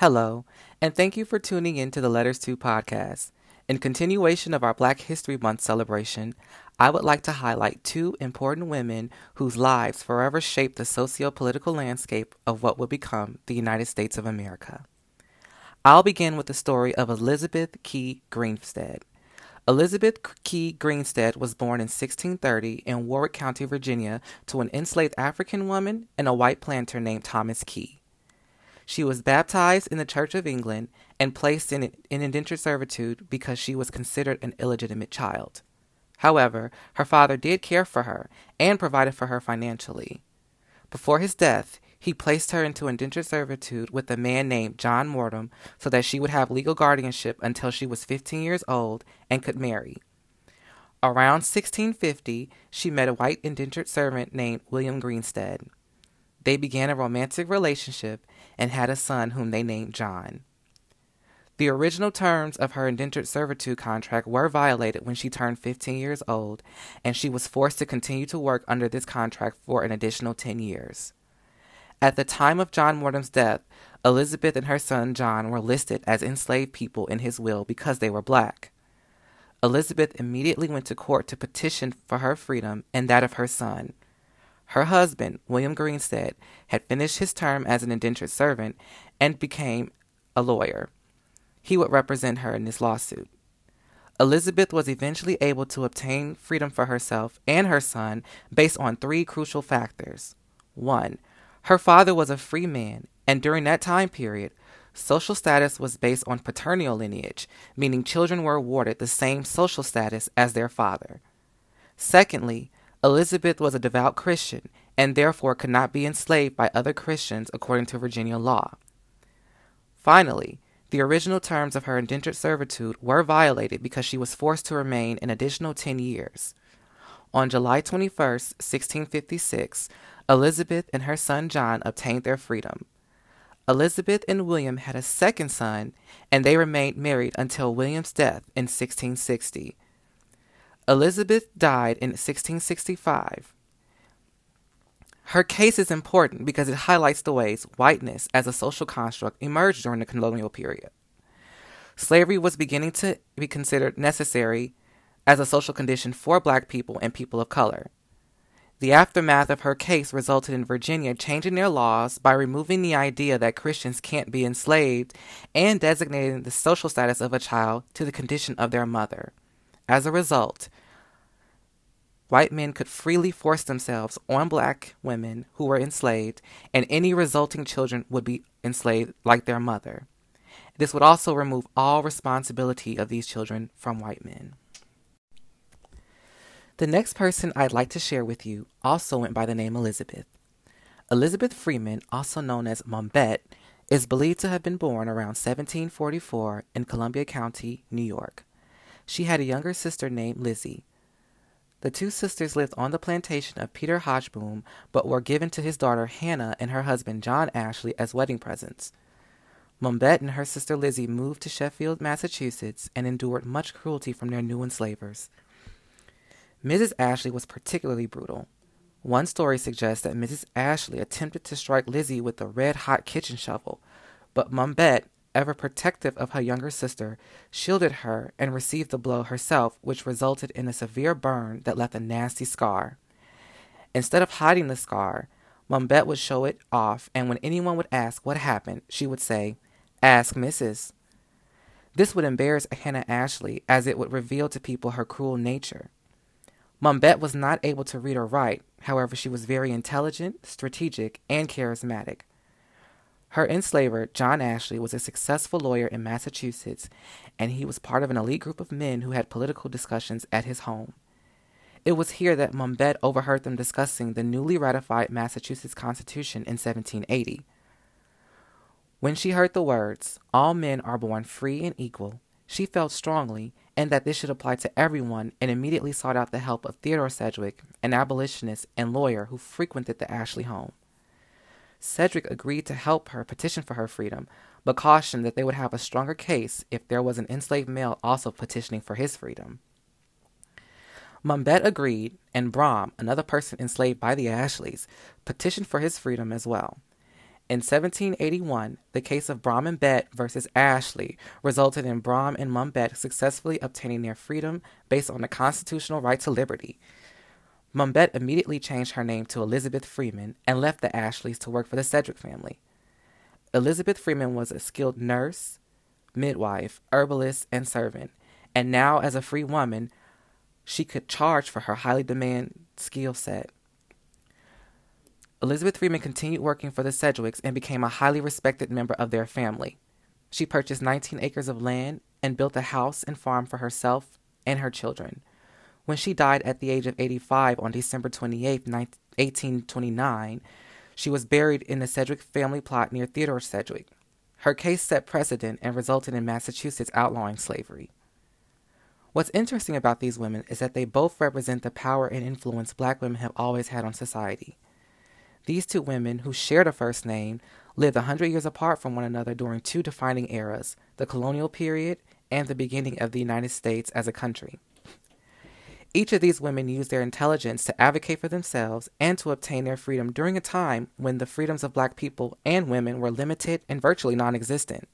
Hello, and thank you for tuning in to the Letters 2 Podcast. In continuation of our Black History Month celebration, I would like to highlight two important women whose lives forever shaped the socio-political landscape of what would become the United States of America. I'll begin with the story of Elizabeth Key Greenstead. Elizabeth Key Greenstead was born in 1630 in Warwick County, Virginia, to an enslaved African woman and a white planter named Thomas Key. She was baptized in the Church of England and placed in indentured servitude because she was considered an illegitimate child. However, her father did care for her and provided for her financially. Before his death, he placed her into indentured servitude with a man named John Mortimer so that she would have legal guardianship until she was 15 years old and could marry. Around 1650, she met a white indentured servant named William Greenstead. They began a romantic relationship and had a son whom they named John. The original terms of her indentured servitude contract were violated when she turned 15 years old, and she was forced to continue to work under this contract for an additional 10 years. At the time of John Mortimer's death, Elizabeth and her son John were listed as enslaved people in his will because they were black. Elizabeth immediately went to court to petition for her freedom and that of her son. Her husband, William Greenstead, had finished his term as an indentured servant and became a lawyer. He would represent her in this lawsuit. Elizabeth was eventually able to obtain freedom for herself and her son based on three crucial factors. 1. Her father was a free man, and during that time period, social status was based on paternal lineage, meaning children were awarded the same social status as their father. Secondly, Elizabeth was a devout Christian and therefore could not be enslaved by other Christians according to Virginia law. Finally, the original terms of her indentured servitude were violated because she was forced to remain an additional 10 years. On July 21, 1656, Elizabeth and her son John obtained their freedom. Elizabeth and William had a second son, and they remained married until William's death in 1660. Elizabeth died in 1665. Her case is important because it highlights the ways whiteness as a social construct emerged during the colonial period. Slavery was beginning to be considered necessary as a social condition for black people and people of color. The aftermath of her case resulted in Virginia changing their laws by removing the idea that Christians can't be enslaved and designating the social status of a child to the condition of their mother. As a result, white men could freely force themselves on black women who were enslaved, and any resulting children would be enslaved like their mother. This would also remove all responsibility of these children from white men. The next person I'd like to share with you also went by the name Elizabeth. Elizabeth Freeman, also known as Mombette, is believed to have been born around 1744 in Columbia County, New York. She had a younger sister named Lizzie. The two sisters lived on the plantation of Peter Hodgeboom, but were given to his daughter Hannah and her husband John Ashley as wedding presents. Mombette and her sister Lizzie moved to Sheffield, Massachusetts, and endured much cruelty from their new enslavers. Mrs. Ashley was particularly brutal. One story suggests that Mrs. Ashley attempted to strike Lizzie with a red-hot kitchen shovel, but Mombette, ever protective of her younger sister, shielded her and received the blow herself, which resulted in a severe burn that left a nasty scar. Instead of hiding the scar, Mombette would show it off, and when anyone would ask what happened, she would say, "Ask Mrs." This would embarrass Hannah Ashley, as it would reveal to people her cruel nature. Mombette was not able to read or write, however, she was very intelligent, strategic, and charismatic. Her enslaver, John Ashley, was a successful lawyer in Massachusetts, and he was part of an elite group of men who had political discussions at his home. It was here that Mombette overheard them discussing the newly ratified Massachusetts Constitution in 1780. When she heard the words, "All men are born free and equal," she felt strongly, and that this should apply to everyone, and immediately sought out the help of Theodore Sedgwick, an abolitionist and lawyer who frequented the Ashley home. Sedgwick agreed to help her petition for her freedom, but cautioned that they would have a stronger case if there was an enslaved male also petitioning for his freedom. Mombette agreed, and Brom, another person enslaved by the Ashleys, petitioned for his freedom as well. In 1781, the case of Brom and Bett versus Ashley resulted in Brom and Mum Bett successfully obtaining their freedom based on the constitutional right to liberty. Mum Bett immediately changed her name to Elizabeth Freeman and left the Ashleys to work for the Sedgwick family. Elizabeth Freeman was a skilled nurse, midwife, herbalist, and servant, and now as a free woman, she could charge for her highly demanded skill set. Elizabeth Freeman continued working for the Sedgwicks and became a highly respected member of their family. She purchased 19 acres of land and built a house and farm for herself and her children. When she died at the age of 85 on December 28, 1829, she was buried in the Sedgwick family plot near Theodore Sedgwick. Her case set precedent and resulted in Massachusetts outlawing slavery. What's interesting about these women is that they both represent the power and influence Black women have always had on society. These two women, who shared a first name, lived 100 years apart from one another during two defining eras, the colonial period and the beginning of the United States as a country. Each of these women used their intelligence to advocate for themselves and to obtain their freedom during a time when the freedoms of Black people and women were limited and virtually non-existent.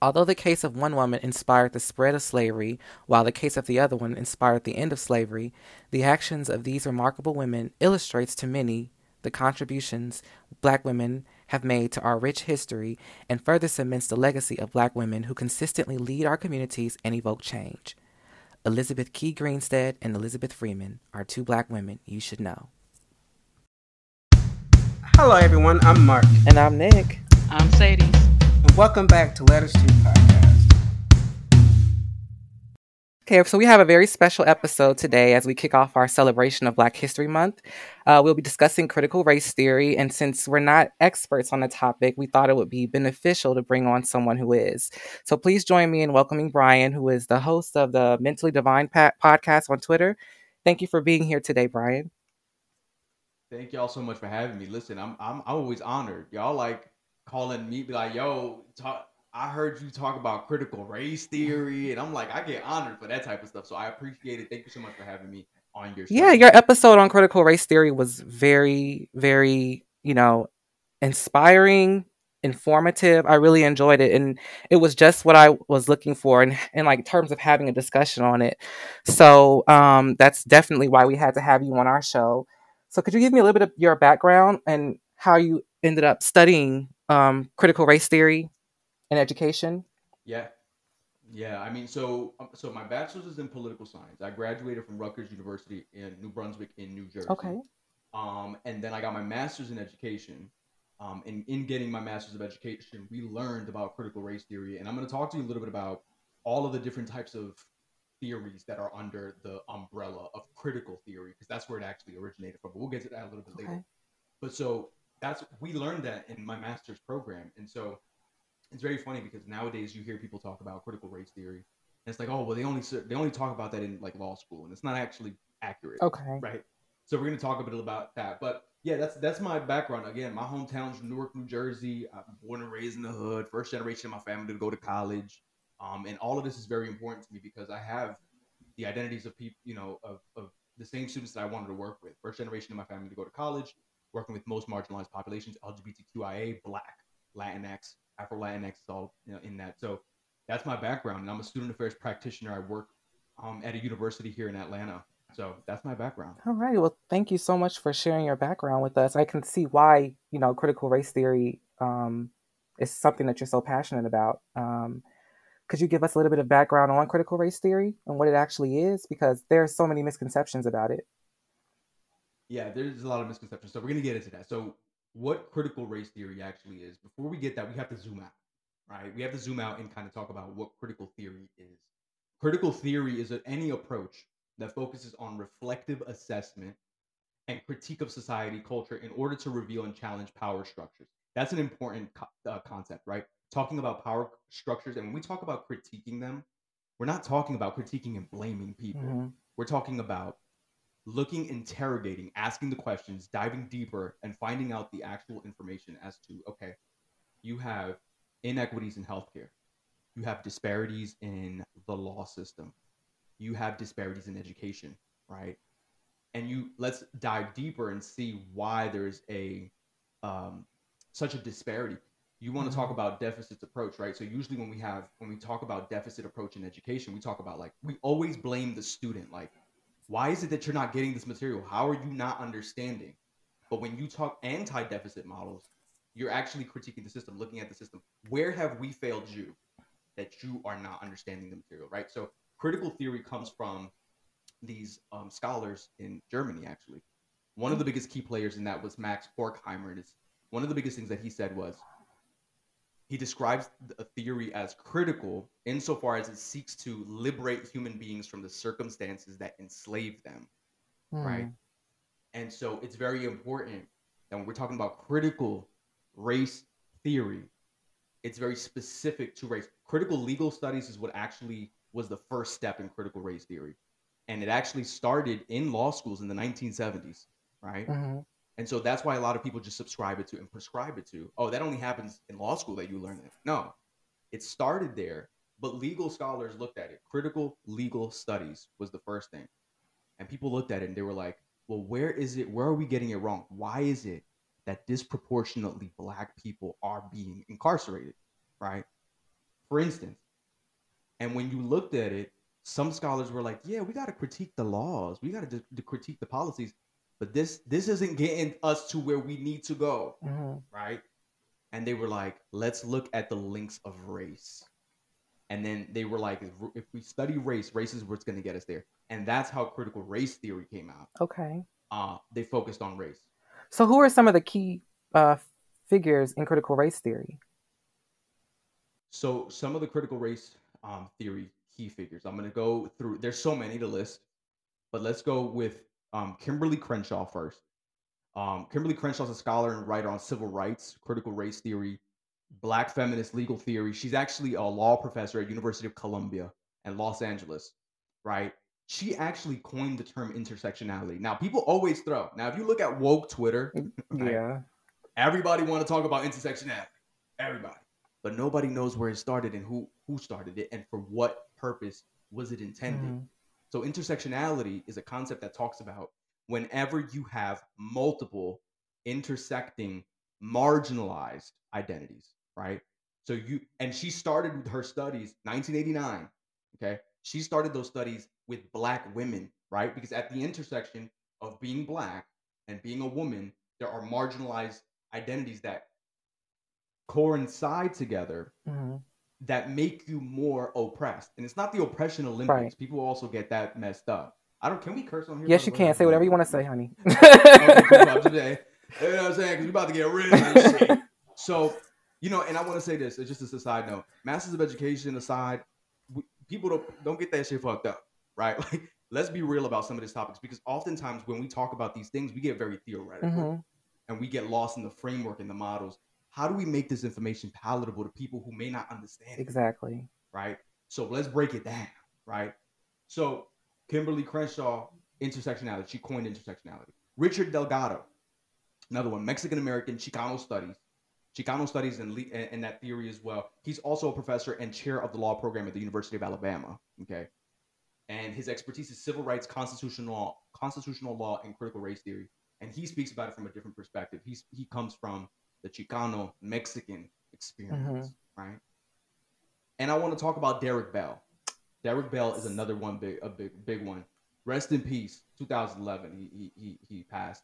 Although the case of one woman inspired the spread of slavery, while the case of the other one inspired the end of slavery, the actions of these remarkable women illustrates to many the contributions Black women have made to our rich history and further cements the legacy of Black women who consistently lead our communities and evoke change. Elizabeth Key Greenstead and Elizabeth Freeman are two Black women you should know. Hello everyone, I'm Mark. And I'm Nick. I'm Sadie. And welcome back to Letters 2 Podcast. Okay, so we have a very special episode today as we kick off our celebration of Black History Month. We'll be discussing critical race theory, and since we're not experts on the topic, we thought it would be beneficial to bring on someone who is. So please join me in welcoming Brian, who is the host of the Mentally Divine Podcast on Twitter. Thank you for being here today, Brian. Thank y'all so much for having me. Listen, I'm always honored. Y'all like calling me, be like, yo, I heard you talk about critical race theory, and I'm like, I get honored for that type of stuff, so I appreciate it. Thank you so much for having me on your show. Yeah, your episode on critical race theory was very, very, inspiring, informative. I really enjoyed it, and it was just what I was looking for in like terms of having a discussion on it. So that's definitely why we had to have you on our show. So could you give me a little bit of your background and how you ended up studying critical race theory and education? Yeah. I mean, so my bachelor's is in political science. I graduated from Rutgers University in New Brunswick in New Jersey. Okay. And then I got my master's in education. And in getting my master's of education, we learned about critical race theory. And I'm going to talk to you a little bit about all of the different types of theories that are under the umbrella of critical theory, because that's where it actually originated from. But we'll get to that a little bit later. But so we learned that in my master's program. And so it's very funny because nowadays you hear people talk about critical race theory and it's like, oh, well, they only talk about that in like law school, and it's not actually accurate. Okay. Right. So we're going to talk a bit about that, but yeah, that's my background. Again, my hometown's Newark, New Jersey. I'm born and raised in the hood, first generation of my family to go to college. And all of this is very important to me because I have the identities of people, of the same students that I wanted to work with. First generation of my family to go to college, working with most marginalized populations, LGBTQIA, Black, Latinx, Afro-Latinx, it's all in that. So that's my background. And I'm a student affairs practitioner. I work at a university here in Atlanta. So that's my background. All right. Well, thank you so much for sharing your background with us. I can see why, critical race theory is something that you're so passionate about. Could you give us a little bit of background on critical race theory and what it actually is? Because there are so many misconceptions about it. Yeah, there's a lot of misconceptions. So we're going to get into that. So what critical race theory actually is, before we get that, we have to zoom out, right? We have to zoom out and kind of talk about what critical theory is. Critical theory is any approach that focuses on reflective assessment and critique of society, culture, in order to reveal and challenge power structures. That's an important concept, right? Talking about power structures. And when we talk about critiquing them, we're not talking about critiquing and blaming people. Mm-hmm. We're talking about looking, interrogating, asking the questions, diving deeper, and finding out the actual information as to, okay, you have inequities in healthcare. You have disparities in the law system. You have disparities in education, right? And let's dive deeper and see why there's a such a disparity. You want to talk about deficits approach, right? So usually when we have, when we talk about deficit approach in education, we talk about like, we always blame the student. Like, why is it that you're not getting this material? How are you not understanding? But when you talk anti-deficit models, you're actually critiquing the system, looking at the system. Where have we failed you that you are not understanding the material, right? So critical theory comes from these scholars in Germany, actually. One of the biggest key players in that was Max Horkheimer. And it's one of the biggest things that he said was, he describes a theory as critical insofar as it seeks to liberate human beings from the circumstances that enslave them, right? And so it's very important that when we're talking about critical race theory, it's very specific to race. Critical legal studies is what actually was the first step in critical race theory. And it actually started in law schools in the 1970s, right? And so that's why a lot of people just subscribe it to and prescribe it to. Oh, that only happens in law school that you learn it. No, it started there, but legal scholars looked at it. Critical legal studies was the first thing. And people looked at it and they were like, well, where is it? Where are we getting it wrong? Why is it that disproportionately Black people are being incarcerated, right? For instance, and when you looked at it, some scholars were like, yeah, we got to critique the laws. We got to critique the policies. But this isn't getting us to where we need to go, right? And they were like, let's look at the links of race. And then they were like, if we study race, race is what's going to get us there. And that's how critical race theory came out. Okay. They focused on race. So who are some of the key figures in critical race theory? So some of the critical race theory key figures, I'm going to go through. There's so many to list, but let's go with Kimberlé Crenshaw first. Kimberlé Crenshaw is a scholar and writer on civil rights, critical race theory, Black feminist legal theory. She's actually a law professor at University of Columbia and Los Angeles, right? She actually coined the term intersectionality. Now, people always throw. Now, if you look at woke Twitter, right, everybody want to talk about intersectionality, everybody. But nobody knows where it started and who started it and for what purpose was it intended. So intersectionality is a concept that talks about whenever you have multiple intersecting marginalized identities, right? So you, and she started with her studies, 1989, okay? She started those studies with Black women, right? Because at the intersection of being Black and being a woman, there are marginalized identities that coincide together that make you more oppressed. And it's not the oppression Olympics. Right. People also get that messed up. I don't, can we curse on here? Yes, you can. Say whatever you want to say, honey. Okay, cool today. You know what I'm saying? Because we're about to get rid of this shit. So, you know, and I want to say this, it's just as a side note, Masters of Education aside, people don't get that shit fucked up, right? Like, let's be real about some of these topics, because oftentimes when we talk about these things, we get very theoretical and we get lost in the framework and the models. How do we make this information palatable to people who may not understand it? Exactly. Right? So let's break it down, right? So Kimberlé Crenshaw, intersectionality. She coined intersectionality. Richard Delgado, another one, Mexican-American, Chicano studies and that theory as well. He's also a professor and chair of the law program at the University of Alabama, okay? And his expertise is civil rights, constitutional law, and critical race theory. And he speaks about it from a different perspective. He comes from the Chicano Mexican experience, right? And I want to talk about Derek Bell. Derek Bell is another one, big one. Rest in peace, 2011, he passed.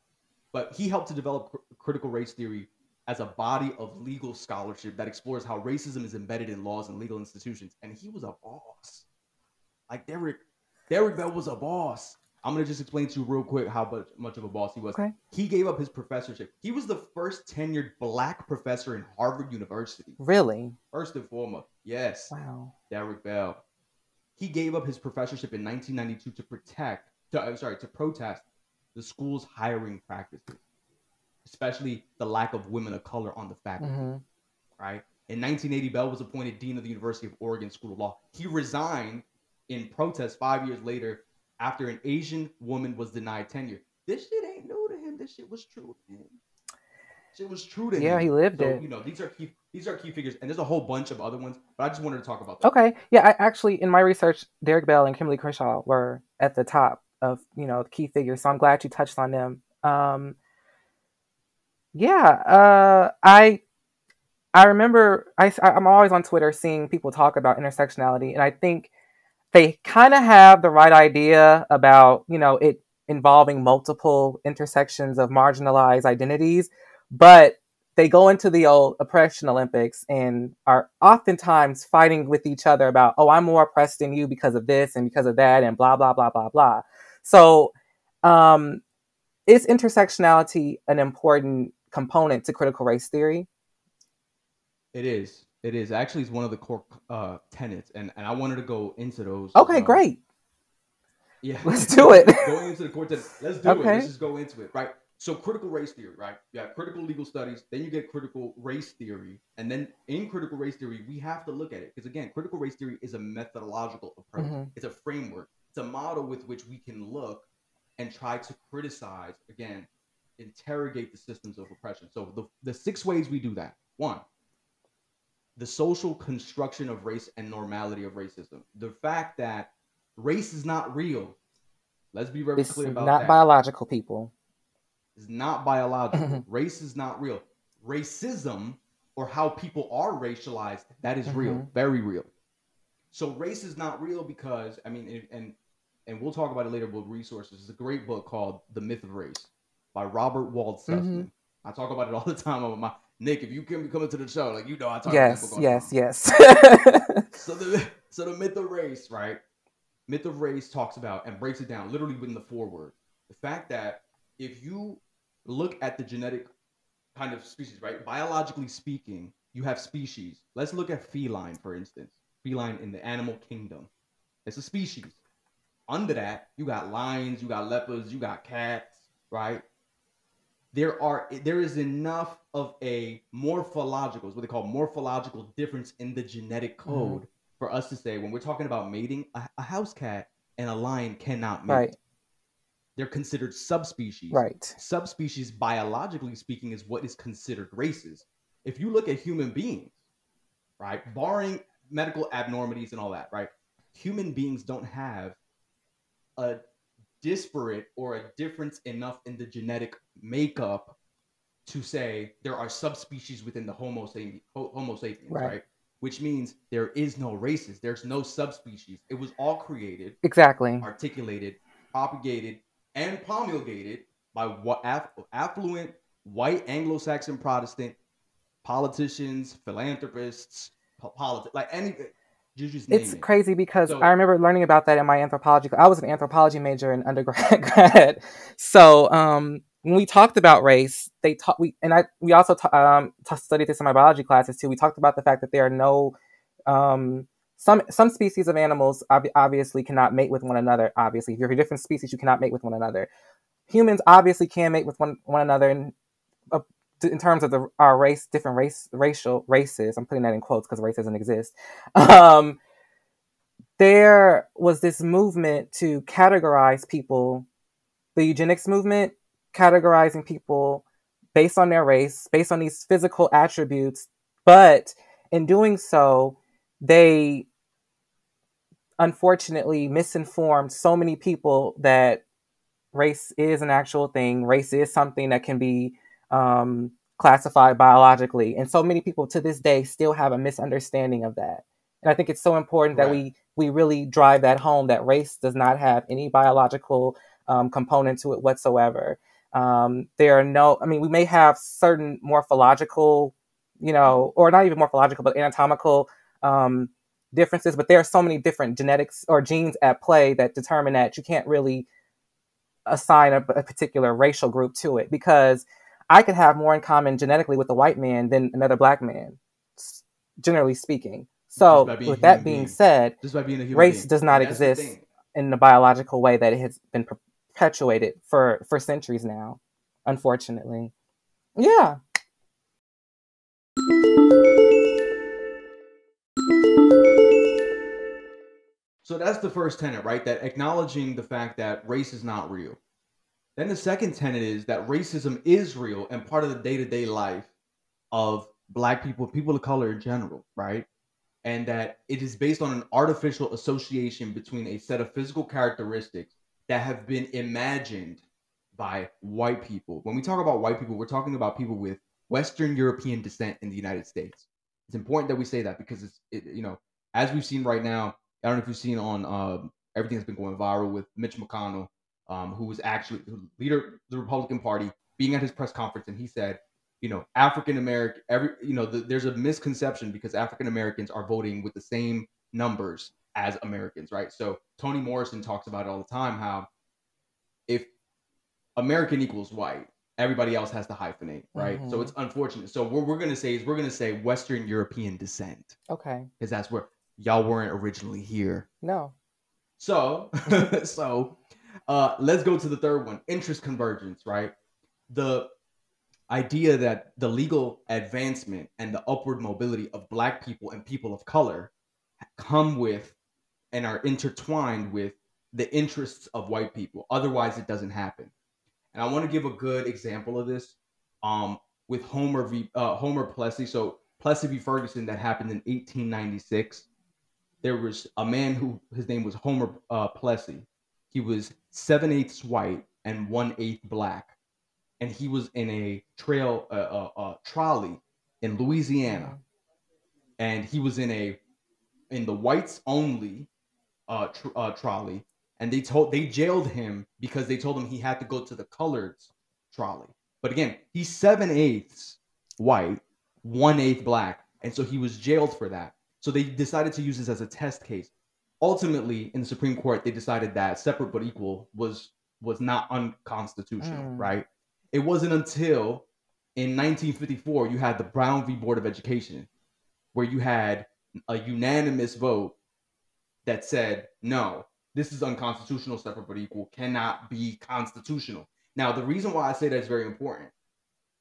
But he helped to develop critical race theory as a body of legal scholarship that explores how racism is embedded in laws and legal institutions. And he was a boss. Like Derek Bell was a boss. I'm going to just explain to you real quick how much of a boss he was. Okay. He gave up his professorship. He was the first tenured Black professor in Harvard University. Really? First and foremost. Yes. Wow. Derek Bell. He gave up his professorship in 1992 to protest the school's hiring practices, especially the lack of women of color on the faculty, right? In 1980, Bell was appointed dean of the University of Oregon School of Law. He resigned in protest 5 years later after an Asian woman was denied tenure. This shit ain't new to him. This shit was true to him. Yeah, he lived it. You know, these are key figures, and there's a whole bunch of other ones, but I just wanted to talk about that. Okay. Yeah, I actually, in my research, Derek Bell and Kimberlé Crenshaw were at the top of, you know, the key figures, so I'm glad you touched on them. I remember I'm always on Twitter seeing people talk about intersectionality, and I think they kind of have the right idea about, you know, it involving multiple intersections of marginalized identities, but they go into the old oppression Olympics and are oftentimes fighting with each other about, oh, I'm more oppressed than you because of this and because of that and blah, blah, blah, blah, blah. So is intersectionality an important component to critical race theory? It is. It is. Actually, it's one of the core tenets. And I wanted to go into those. Okay, great. Yeah. Let's do it. Going into the core tenets. Let's do it. Let's just go into it, right? So critical race theory, right? You have critical legal studies, then you get critical race theory. And then in critical race theory, we have to look at it. Because again, critical race theory is a methodological approach. Mm-hmm. It's a framework. It's a model with which we can look and try to criticize, again, interrogate the systems of oppression. So the six ways we do that. One, the social construction of race and normality of racism. The fact that race is not real. Let's be very clear about that. It's not biological, people. It's not biological. Race is not real. Racism, or how people are racialized, that is real, very real. So race is not real because, I mean, and we'll talk about it later with resources. It's a great book called The Myth of Race by Robert Wald Sussman. I talk about it all the time on my... Nick, if you can come into the show, like, you know, I talk about that. Yes. So the myth of race, right? Myth of race talks about and breaks it down literally within the foreword. The fact that if you look at the genetic kind of species, right? Biologically speaking, you have species. Let's look at feline, for instance. Feline in the animal kingdom. It's a species. Under that, you got lions, you got leopards, you got cats, right? There is enough of a morphological, is what they call morphological difference in the genetic code for us to say, when we're talking about mating, a house cat and a lion cannot mate. Right. They're considered subspecies. Right. Subspecies, biologically speaking, is what is considered races. If you look at human beings, right, barring medical abnormities and all that, right, human beings don't have a disparate or a difference enough in the genetic makeup to say there are subspecies within the Homo sapiens, right? Which means there is no races. There's no subspecies. It was all created, articulated, propagated, and promulgated by affluent white Anglo-Saxon Protestant politicians, philanthropists, like anything. It's crazy because I remember learning about that in my anthropology. I was an anthropology major in undergrad. So when we talked about race, we also studied this in my biology classes too. We talked about the fact that there are no some species of animals obviously cannot mate with one another. Obviously, if you're a different species, you cannot mate with one another. Humans obviously can mate with one another, and in terms of our race, different races, I'm putting that in quotes because race doesn't exist. There was this movement to categorize people, the eugenics movement, categorizing people based on their race, based on these physical attributes. But in doing so, they unfortunately misinformed so many people that race is an actual thing. Race is something that can be classified biologically, and so many people to this day still have a misunderstanding of that. And I think it's so important that we really drive that home, that race does not have any biological component to it whatsoever. We may have certain morphological, you know, or not even morphological, but anatomical differences, but there are so many different genetics or genes at play that determine that you can't really assign a particular racial group to it, because I could have more in common genetically with a white man than another black man, generally speaking. So with that being said, race does not exist in the biological way that it has been perpetuated for centuries now, unfortunately. Yeah. So that's the first tenet, right? That acknowledging the fact that race is not real. Then the second tenet is that racism is real and part of the day-to-day life of Black people, people of color in general, right? And that it is based on an artificial association between a set of physical characteristics that have been imagined by white people. When we talk about white people, we're talking about people with Western European descent in the United States. It's important that we say that because it's, as we've seen right now, I don't know if you've seen on everything that's been going viral with Mitch McConnell, who was actually the leader of the Republican Party, being at his press conference, and he said, African-American, there's a misconception because African-Americans are voting with the same numbers as Americans, right? So Toni Morrison talks about it all the time, how if American equals white, everybody else has to hyphenate, right? Mm-hmm. So it's unfortunate. So what we're going to say is we're going to say Western European descent. Okay. Because that's where y'all weren't originally here. No. So, let's go to the third one, interest convergence, right? The idea that the legal advancement and the upward mobility of Black people and people of color come with and are intertwined with the interests of white people. Otherwise, it doesn't happen. And I want to give a good example of this with Homer Plessy. So Plessy v. Ferguson, that happened in 1896. There was a man who, his name was Homer Plessy. He was 7/8 white and 1/8 Black. And he was in a trolley in Louisiana. And he was in the whites only trolley. And they jailed him because they told him he had to go to the coloreds trolley. But again, he's 7/8 white, 1/8 Black. And so he was jailed for that. So they decided to use this as a test case. Ultimately, in the Supreme Court, they decided that separate but equal was not unconstitutional, right? It wasn't until in 1954, you had the Brown v. Board of Education, where you had a unanimous vote that said, no, this is unconstitutional, separate but equal, cannot be constitutional. Now, the reason why I say that is very important.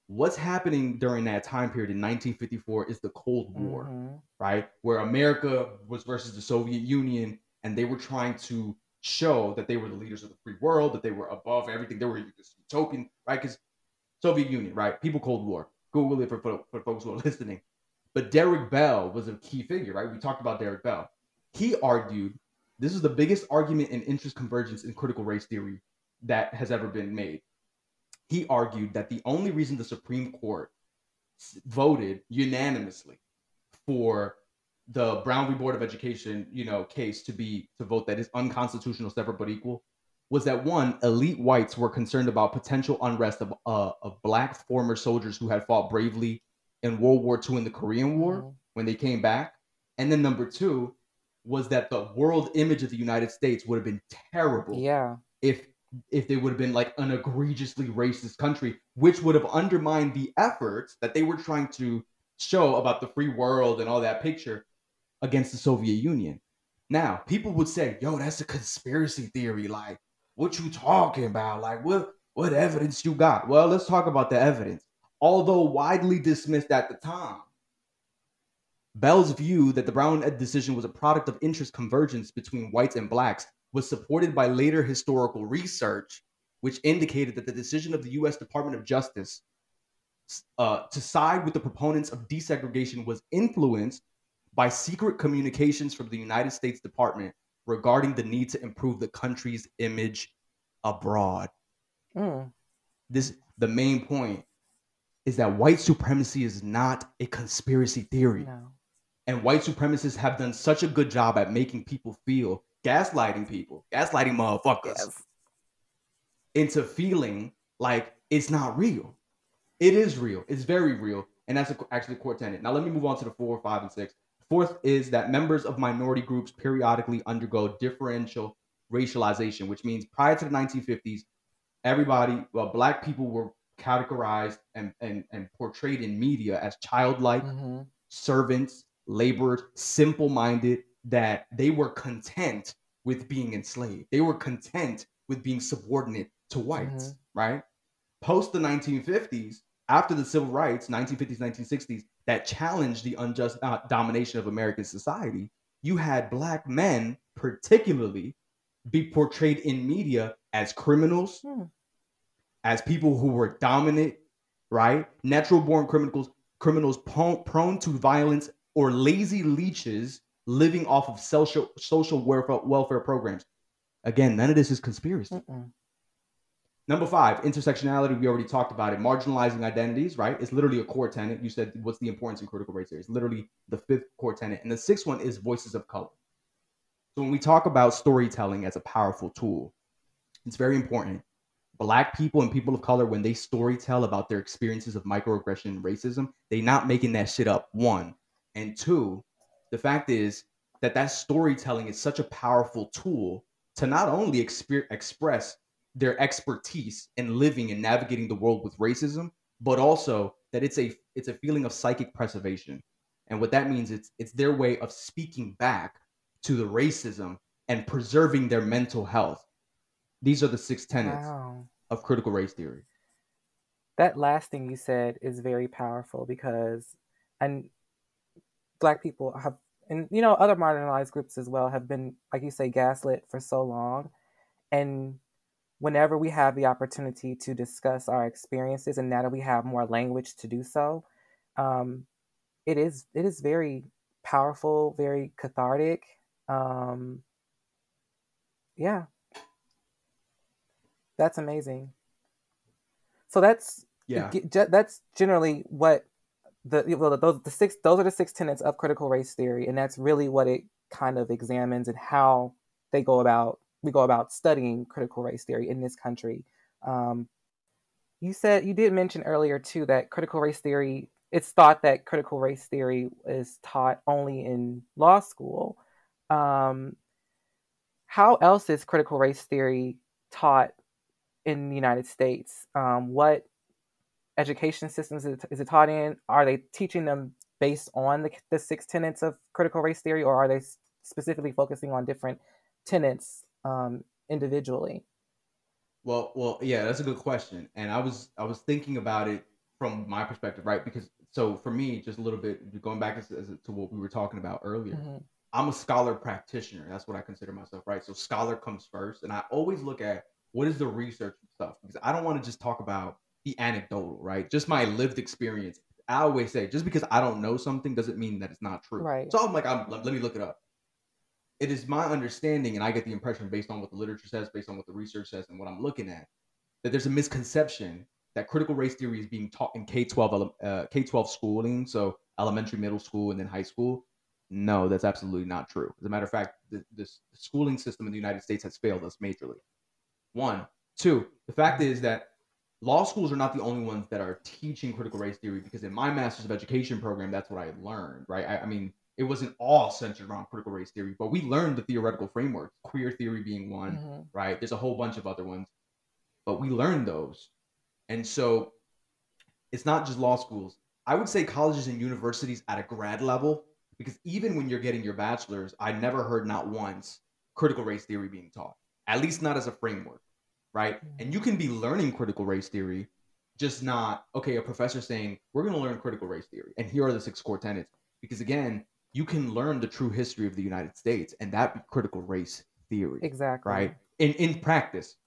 What's happening during that time period in 1954 is the Cold War, right? Where America was versus the Soviet Union, and they were trying to show that they were the leaders of the free world, that they were above everything. They were utopian, right? Because Soviet Union, right? People, Cold War. Google it for folks who are listening. But Derek Bell was a key figure, right? We talked about Derek Bell. He argued, this is the biggest argument in interest convergence in critical race theory that has ever been made. He argued that the only reason the Supreme Court voted unanimously for the Brown v. Board of Education, case to vote that is unconstitutional, separate but equal, was that one, elite whites were concerned about potential unrest of Black former soldiers who had fought bravely in World War II and the Korean War when they came back. And then number two was that the world image of the United States would have been terrible if they would have been like an egregiously racist country, which would have undermined the efforts that they were trying to show about the free world and all that picture against the Soviet Union. Now, people would say, yo, that's a conspiracy theory. Like, what you talking about? Like, what evidence you got? Well, let's talk about the evidence. Although widely dismissed at the time, Bell's view that the Brown decision was a product of interest convergence between whites and Blacks was supported by later historical research, which indicated that the decision of the U.S. Department of Justice to side with the proponents of desegregation was influenced by secret communications from the United States Department regarding the need to improve the country's image abroad. The main point is that white supremacy is not a conspiracy theory. No. And white supremacists have done such a good job at making people feel, gaslighting people, gaslighting motherfuckers, into feeling like it's not real. It is real. It's very real. And that's actually a core tenet. Now let me move on to the 4, 5, and 6. Fourth is that members of minority groups periodically undergo differential racialization, which means prior to the 1950s, Black people were categorized and portrayed in media as childlike, servants, laborers, simple-minded, that they were content with being enslaved. They were content with being subordinate to whites, right? Post the 1950s, after the civil rights, 1950s, 1960s, that challenged the unjust domination of American society, you had Black men particularly be portrayed in media as criminals, as people who were dominant, right? Natural-born criminals prone to violence, or lazy leeches living off of social welfare programs. Again, none of this is conspiracy. Number five, intersectionality. We already talked about it. Marginalizing identities, right? It's literally a core tenet. You said, what's the importance in critical race theory? It's literally the fifth core tenet. And the sixth one is voices of color. So when we talk about storytelling as a powerful tool, it's very important. Black people and people of color, when they storytell about their experiences of microaggression and racism, they not making that shit up, one. And two, the fact is that that storytelling is such a powerful tool to not only express their expertise in living and navigating the world with racism, but also that it's a feeling of psychic preservation. And what that means, it's their way of speaking back to the racism and preserving their mental health. These are the six tenets of critical race theory. That last thing you said is very powerful because, and Black people have, and you know, other marginalized groups as well have been, like you say, gaslit for so long. And whenever we have the opportunity to discuss our experiences, and now that we have more language to do so, it is very powerful, very cathartic. Yeah, that's amazing. So that's generally what those are the six tenets of critical race theory, and that's really what it kind of examines and how they go about. We go about studying critical race theory in this country. You did mention earlier too that critical race theory, it's thought that critical race theory is taught only in law school. How else is critical race theory taught in the United States? What education systems is it taught in? Are they teaching them based on the six tenets of critical race theory, or are they specifically focusing on different tenets individually? Well, yeah, that's a good question. And I was thinking about it from my perspective, right? Because so for me, just a little bit going back to what we were talking about earlier, mm-hmm. I'm a scholar practitioner. That's what I consider myself, right? So scholar comes first. And I always look at what is the research stuff, because I don't want to just talk about the anecdotal, right? Just my lived experience. I always say, just because I don't know something doesn't mean that it's not true. Right. So I'm like, let me look it up. It is my understanding, and I get the impression based on what the literature says, based on what the research says, and what I'm looking at, that there's a misconception that critical race theory is being taught in K-12 schooling, so elementary, middle school, and then high school. No, that's absolutely not true. As a matter of fact, the schooling system in the United States has failed us majorly. One. Two, the fact is that law schools are not the only ones that are teaching critical race theory, because in my master's of education program, that's what I learned, right? I mean, it wasn't all centered around critical race theory, but we learned the theoretical framework, queer theory being one, mm-hmm. right? There's a whole bunch of other ones, but we learned those. And so it's not just law schools. I would say colleges and universities at a grad level, because even when you're getting your bachelor's, I never heard not once critical race theory being taught, at least not as a framework, right? Mm-hmm. And you can be learning critical race theory, just not, okay, a professor saying, we're going to learn critical race theory, and here are the six core tenets. Because again, you can learn the true history of the United States, and that be critical race theory. Exactly. Right. In practice,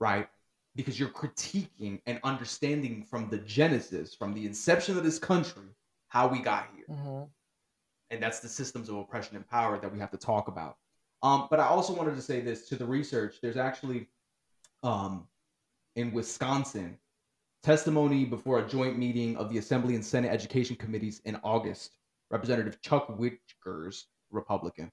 right? Because you're critiquing and understanding from the genesis, from the inception of this country, how we got here. Mm-hmm. And that's the systems of oppression and power that we have to talk about. But I also wanted to say this to the research. There's actually in Wisconsin, testimony before a joint meeting of the Assembly and Senate Education Committees in August. Representative Chuck Wickers, Republican,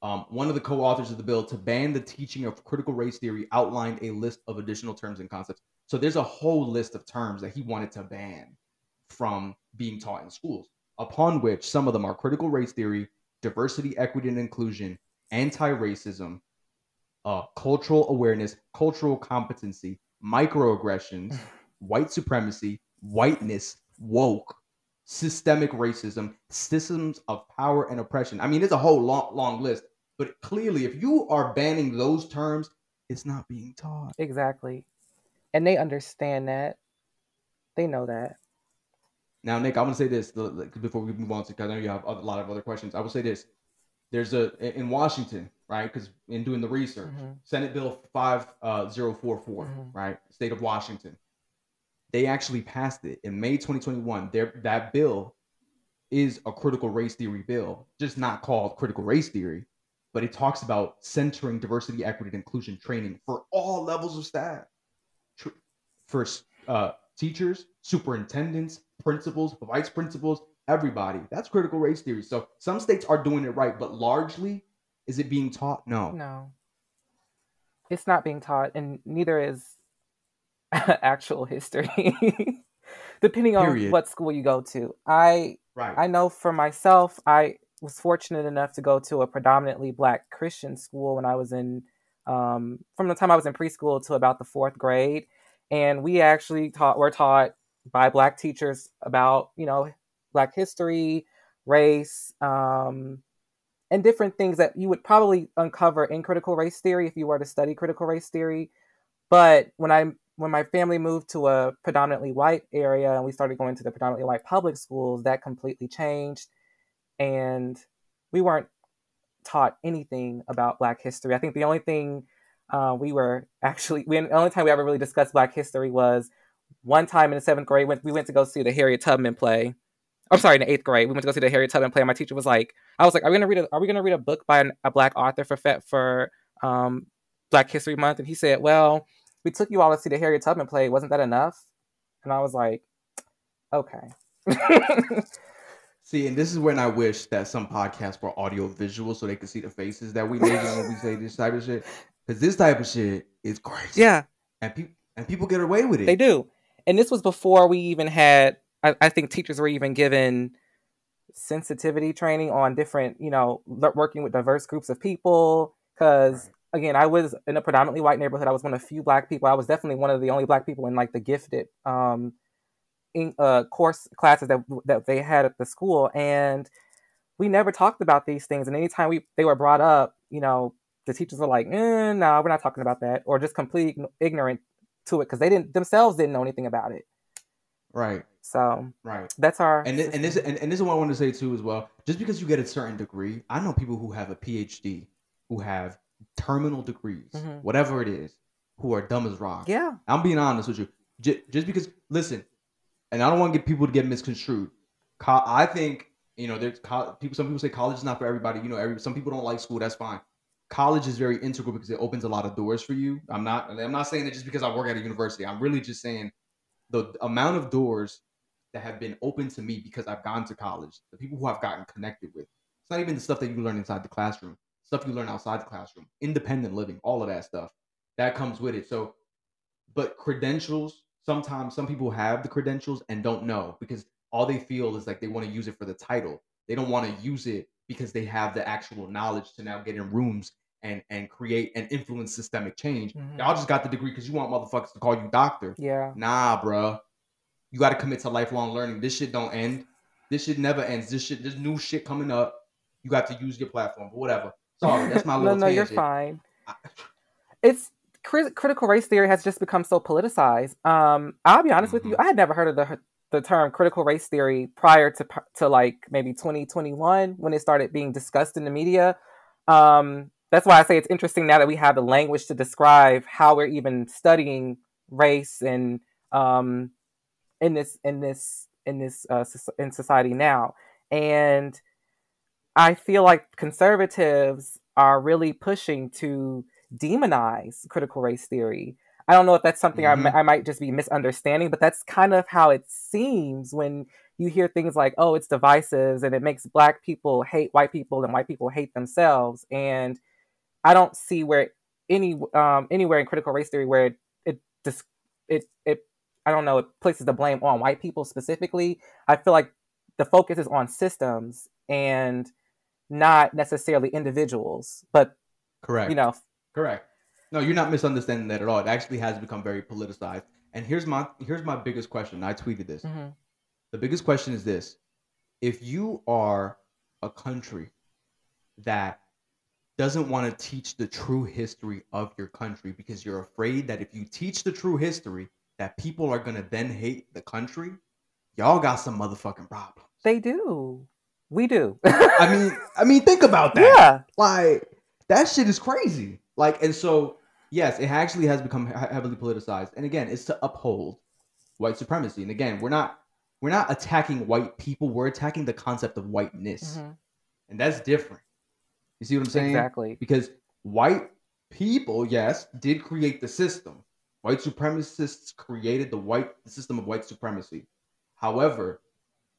one of the co-authors of the bill to ban the teaching of critical race theory, outlined a list of additional terms and concepts. So there's a whole list of terms that he wanted to ban from being taught in schools, upon which some of them are critical race theory, diversity, equity, and inclusion, anti-racism, cultural awareness, cultural competency, microaggressions, white supremacy, whiteness, woke, systemic racism, systems of power and oppression. I mean, it's a whole long list, but clearly if you are banning those terms, it's not being taught. Exactly. And they understand that. They know that. Now, Nick, I want to say this before we move on, because I know you have a lot of other questions. I will say this. There's in Washington, right? Because in doing the research, mm-hmm. Senate Bill 5044, mm-hmm. right? State of Washington. They actually passed it in May 2021. That bill is a critical race theory bill, just not called critical race theory, but it talks about centering diversity, equity, and inclusion training for all levels of staff, for teachers, superintendents, principals, vice principals, everybody. That's critical race theory. So some states are doing it right, but largely, is it being taught? No. No. It's not being taught, and neither is actual history, depending on what school you go to. I know for myself, I was fortunate enough to go to a predominantly Black Christian school when I was in, from the time I was in preschool to about the fourth grade. And we actually were taught by Black teachers about, you know, Black history, race, and different things that you would probably uncover in critical race theory if you were to study critical race theory. But when my family moved to a predominantly white area and we started going to the predominantly white public schools, that completely changed. And we weren't taught anything about Black history. I think the only thing the only time we ever really discussed Black history was one time in the seventh grade when we went to go see the Harriet Tubman play. I'm sorry, in the eighth grade, we went to go see the Harriet Tubman play. And my teacher was like, are we going to read a book by a Black author for Black History Month? And he said, well, we took you all to see the Harriet Tubman play. Wasn't that enough? And I was like, okay. See, and this is when I wish that some podcasts were audio visual so they could see the faces that we make when we say this type of shit. Because this type of shit is crazy. Yeah. And people get away with it. They do. And this was before we even had... I think teachers were even given sensitivity training on different, you know, working with diverse groups of people. Because, again, I was in a predominantly white neighborhood. I was one of few Black people. I was definitely one of the only Black people in, like, the gifted course classes that they had at the school. And we never talked about these things. And anytime they were brought up, you know, the teachers were like, no, we're not talking about that. Or just completely ignorant to it because they themselves didn't know anything about it. Right. So right. That's our and this is what I wanted to say too as well. Just because you get a certain degree, I know people who have a PhD, who have terminal degrees, mm-hmm. whatever it is, who are dumb as rocks. Yeah. I'm being honest with you. Just because, listen, and I don't want to get people to get misconstrued. I think, you know, there's people. Some people say college is not for everybody. You know, some people don't like school. That's fine. College is very integral because it opens a lot of doors for you. I'm not saying that just because I work at a university. I'm really just saying the amount of doors that have been open to me because I've gone to college, the people who I've gotten connected with. It's not even the stuff that you learn inside the classroom, stuff you learn outside the classroom, independent living, all of that stuff that comes with it. So, but credentials, sometimes some people have the credentials and don't know because all they feel is like they want to use it for the title. They don't want to use it because they have the actual knowledge to now get in rooms and create and influence systemic change. Mm-hmm. Y'all just got the degree because you want motherfuckers to call you doctor. Yeah. Nah, bro. You got to commit to lifelong learning. This shit don't end. This shit never ends. There's new shit coming up. You got to use your platform, but whatever. Sorry, that's my little tangent. No, you're fine. It's critical race theory has just become so politicized. I'll be honest with you. I had never heard of the term critical race theory prior to like maybe 2021 when it started being discussed in the media. That's why I say it's interesting now that we have the language to describe how we're even studying race and in society now. And I feel like conservatives are really pushing to demonize critical race theory. I don't know if that's something mm-hmm. I might just be misunderstanding, but that's kind of how it seems when you hear things like, oh, it's divisive and it makes Black people hate white people and white people hate themselves. And I don't see where anywhere in critical race theory where it places the blame on white people specifically. I feel like the focus is on systems and not necessarily individuals, but correct. You know, correct. No, you're not misunderstanding that at all. It actually has become very politicized. And here's my biggest question. I tweeted this. Mm-hmm. The biggest question is this: if you are a country that doesn't want to teach the true history of your country because you're afraid that if you teach the true history that people are going to then hate the country, y'all got some motherfucking problems. They do. We do. I mean, think about that. Yeah. Like, that shit is crazy. Like, and so, yes, it actually has become heavily politicized. And again, it's to uphold white supremacy. And again, we're not attacking white people. We're attacking the concept of whiteness. Mm-hmm. And that's different. You see what I'm saying? Exactly. Because white people, yes, did create the system. White supremacists created the system of white supremacy. However,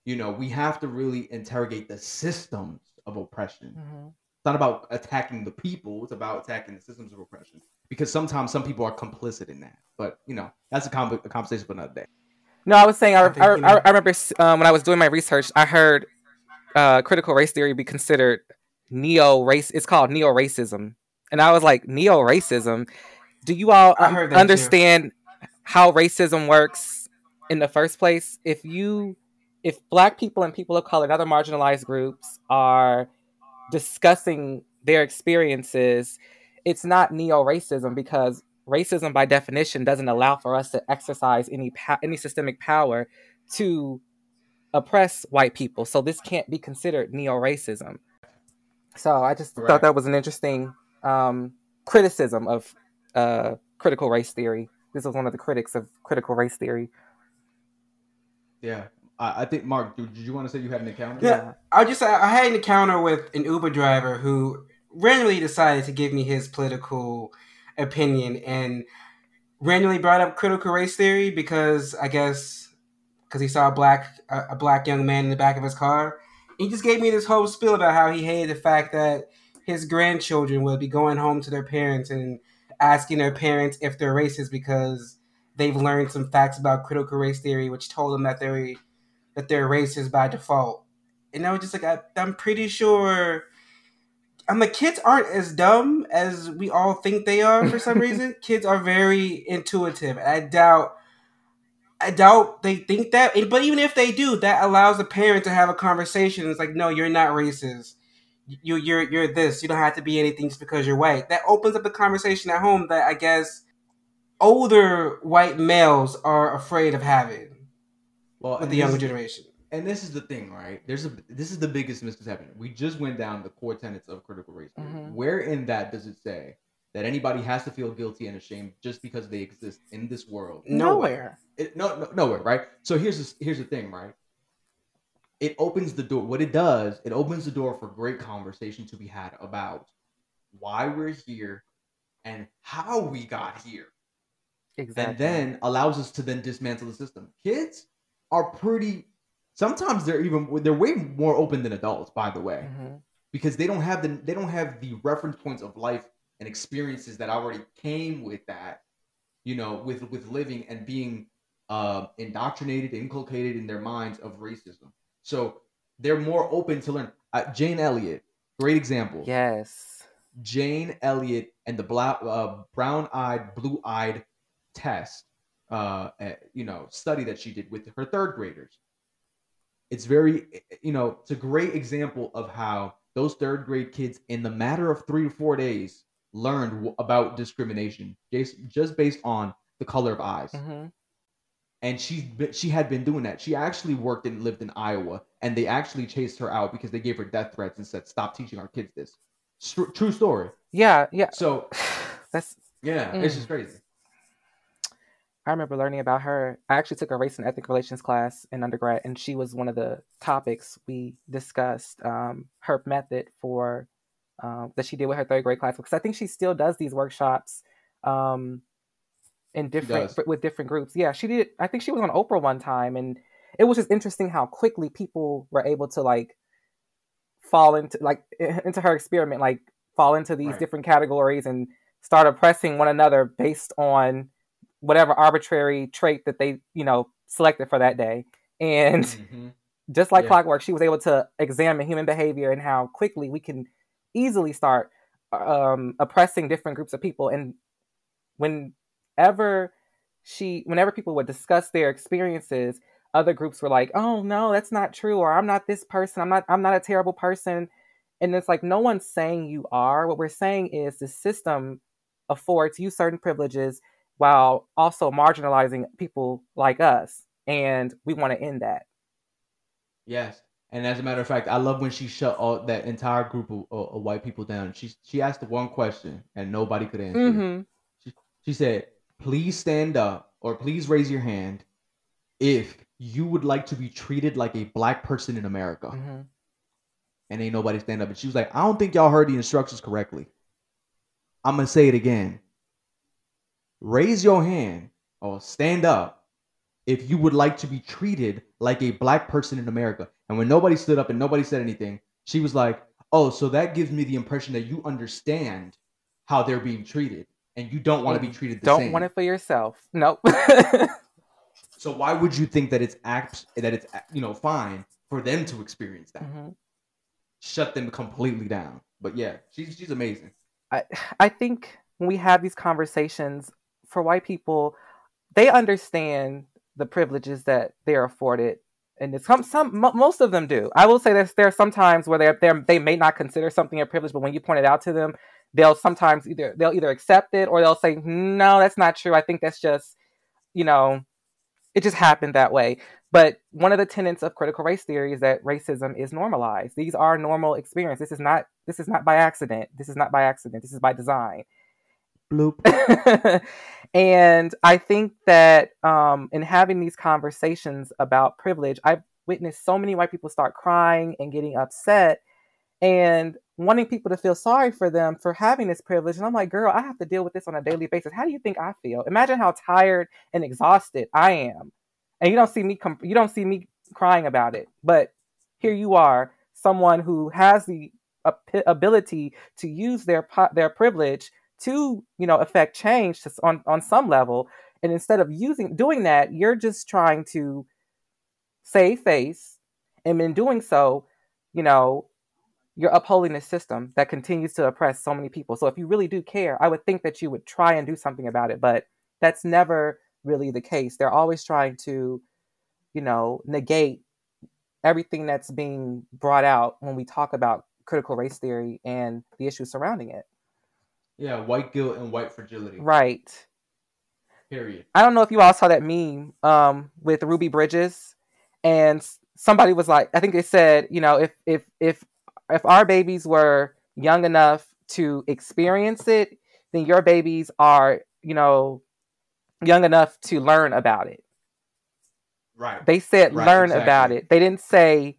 you know, we have to really interrogate the systems of oppression. Mm-hmm. It's not about attacking the people. It's about attacking the systems of oppression, because sometimes some people are complicit in that. But, you know, that's a conversation for another day. No, I was saying I remember when I was doing my research, I heard critical race theory be considered neo-race. It's called neo-racism. And I was like, neo-racism? Do you all understand how racism works in the first place? If Black people and people of color and other marginalized groups are discussing their experiences, it's not neo-racism, because racism, by definition, doesn't allow for us to exercise any systemic power to oppress white people. So this can't be considered neo-racism. So I just thought that was an interesting criticism of critical race theory. This was one of the critics of critical race theory. Yeah. I think, Mark, did you want to say you had an encounter? Yeah, I had an encounter with an Uber driver who randomly decided to give me his political opinion and randomly brought up critical race theory because he saw a black young man in the back of his car. He just gave me this whole spiel about how he hated the fact that his grandchildren would be going home to their parents and asking their parents if they're racist because they've learned some facts about critical race theory, which told them that they're racist by default. And I was just like, I'm pretty sure... I'm like, kids aren't as dumb as we all think they are for some reason. Kids are very intuitive. And I doubt they think that. But even if they do, that allows the parent to have a conversation. It's like, no, you're not racist. You're this. You don't have to be anything just because you're white. That opens up the conversation at home that I guess older white males are afraid of having. Well, with the younger generation. And this is the thing, right? This is the biggest misconception. We just went down the core tenets of critical race theory. Mm-hmm. Where in that does it say that anybody has to feel guilty and ashamed just because they exist in this world? Nowhere. Nowhere, right? So here's the thing, right? It opens the door. What it does, it opens the door for great conversation to be had about why we're here and how we got here. Exactly. And then allows us to then dismantle the system. Kids are sometimes they're way more open than adults, by the way, mm-hmm. because they don't have the reference points of life and experiences that already came with that, you know, with living and being indoctrinated, inculcated in their minds of racism. So they're more open to learn. Jane Elliott, great example. Yes. Jane Elliott and the brown-eyed, blue-eyed test. Study that she did with her third graders. It's very, it's a great example of how those third grade kids in the matter of 3 to 4 days learned about discrimination just based on the color of eyes. Mm-hmm. And she had been doing that. She actually worked and lived in Iowa, and they actually chased her out because they gave her death threats and said, "Stop teaching our kids this." True story. Yeah, yeah. So it's just crazy. I remember learning about her. I actually took a race and ethnic relations class in undergrad, and she was one of the topics we discussed, her method for that she did with her third grade class. Because I think she still does these workshops with different groups. Yeah, she did. I think she was on Oprah one time, and it was just interesting how quickly people were able to fall into her experiment, fall into these different categories and start oppressing one another based on whatever arbitrary trait that they, selected for that day. And mm-hmm. just like clockwork, she was able to examine human behavior and how quickly we can easily start oppressing different groups of people. And whenever people would discuss their experiences, other groups were like, "Oh no, that's not true," or "I'm not this person. I'm not a terrible person." And it's like, no one's saying you are. What we're saying is the system affords you certain privileges while also marginalizing people like us. And we want to end that. Yes. And as a matter of fact, I love when she shut all that entire group of white people down. She asked the one question and nobody could answer. Mm-hmm. She said, "Please stand up or please raise your hand if you would like to be treated like a black person in America." Mm-hmm. and ain't nobody stand up. And she was like, I don't think y'all heard the instructions correctly. I'm going to say it again. Raise your hand or stand up if you would like to be treated like a black person in America. And when nobody stood up and nobody said anything, she was like, oh, so that gives me the impression that you understand how they're being treated and you don't want to be treated the same. Don't want it for yourself. Nope. So why would you think that it's fine for them to experience that? Mm-hmm. Shut them completely down. But yeah, she's amazing. I think when we have these conversations for white people, they understand the privileges that they're afforded, and it's most of them do. I will say that there are some times where they may not consider something a privilege, but when you point it out to them, they'll sometimes either accept it or they'll say, no, that's not true. I think that's just, it just happened that way. But one of the tenets of critical race theory is that racism is normalized. These are normal experiences. This is not by accident. This is not by accident. This is by design. Bloop. And I think that in having these conversations about privilege, I've witnessed so many white people start crying and getting upset and wanting people to feel sorry for them for having this privilege. And I'm like, girl, I have to deal with this on a daily basis. How do you think I feel? Imagine how tired and exhausted I am. And you don't see me crying about it. But here you are, someone who has the ability to use their privilege to, affect change on some level. And instead of doing that, you're just trying to save face. And in doing so, you're upholding a system that continues to oppress so many people. So if you really do care, I would think that you would try and do something about it, but that's never really the case. They're always trying to, negate everything that's being brought out when we talk about critical race theory and the issues surrounding it. Yeah, white guilt and white fragility. Right. Period. I don't know if you all saw that meme with Ruby Bridges, and somebody was like, I think they said, if our babies were young enough to experience it, then your babies are, young enough to learn about it. Right. They said about it. They didn't say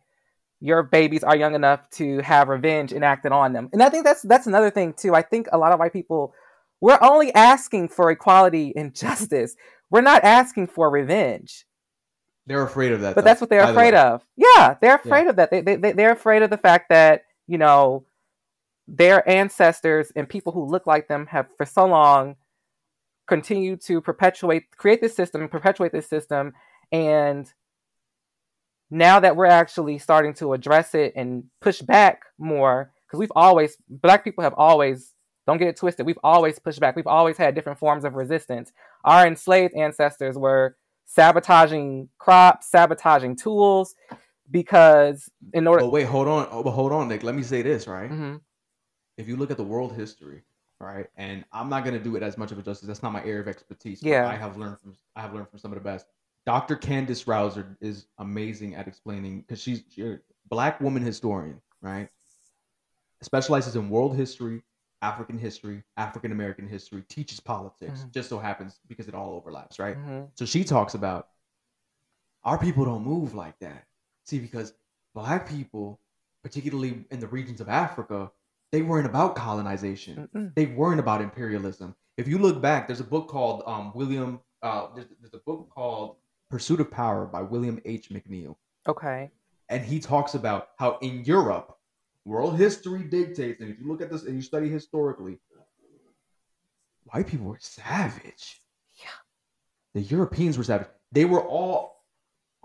your babies are young enough to have revenge enacted on them. And I think that's another thing too. I think a lot of white people, we're only asking for equality and justice. We're not asking for revenge. They're afraid of that. But that's what they're afraid of. Yeah, they're afraid of that. They're afraid of the fact that, their ancestors and people who look like them have for so long continued to create this system. And now that we're actually starting to address it and push back more, because black people have always, don't get it twisted, we've always pushed back. We've always had different forms of resistance. Our enslaved ancestors were sabotaging crops, sabotaging tools, because in order... hold on, Nick. Let me say this, right? Mm-hmm. If you look at the world history, right, and I'm not going to do it as much of a justice. That's not my area of expertise. Yeah. But I have learned from some of the best. Dr. Candace Rouser is amazing at explaining, because she's a black woman historian, right? Specializes in world history, African American history, teaches politics, mm-hmm. just so happens because it all overlaps, right? Mm-hmm. So she talks about our people don't move like that. See, because black people, particularly in the regions of Africa, they weren't about colonization. Mm-mm. They weren't about imperialism. If you look back, there's a book called there's a book called Pursuit of Power by William H. McNeill. Okay. And he talks about how in Europe, world history dictates, and if you look at this and you study historically, white people were savage. Yeah. The Europeans were savage. They were all,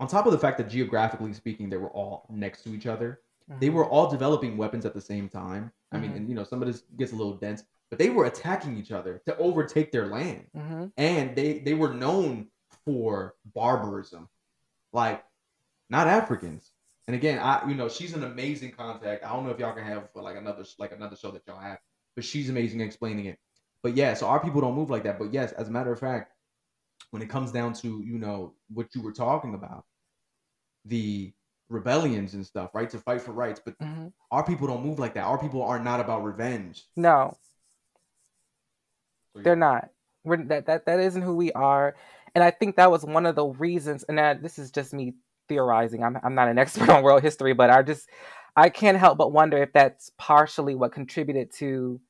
on top of the fact that geographically speaking, they were all next to each other. Mm-hmm. They were all developing weapons at the same time. I mean, and some of this gets a little dense, but they were attacking each other to overtake their land. Mm-hmm. And they were known for barbarism, like not Africans. And again, she's an amazing contact. I don't know if y'all can have another show that y'all have, but she's amazing at explaining it. But yeah, so our people don't move like that. But yes, as a matter of fact, when it comes down to, what you were talking about, the rebellions and stuff, right? To fight for rights. But mm-hmm. our people don't move like that. Our people are not about revenge. No, so, yeah. They're not. That isn't who we are. And I think that was one of the reasons, and this is just me theorizing. I'm not an expert on world history, but I just I can't help but wonder if that's partially what contributed to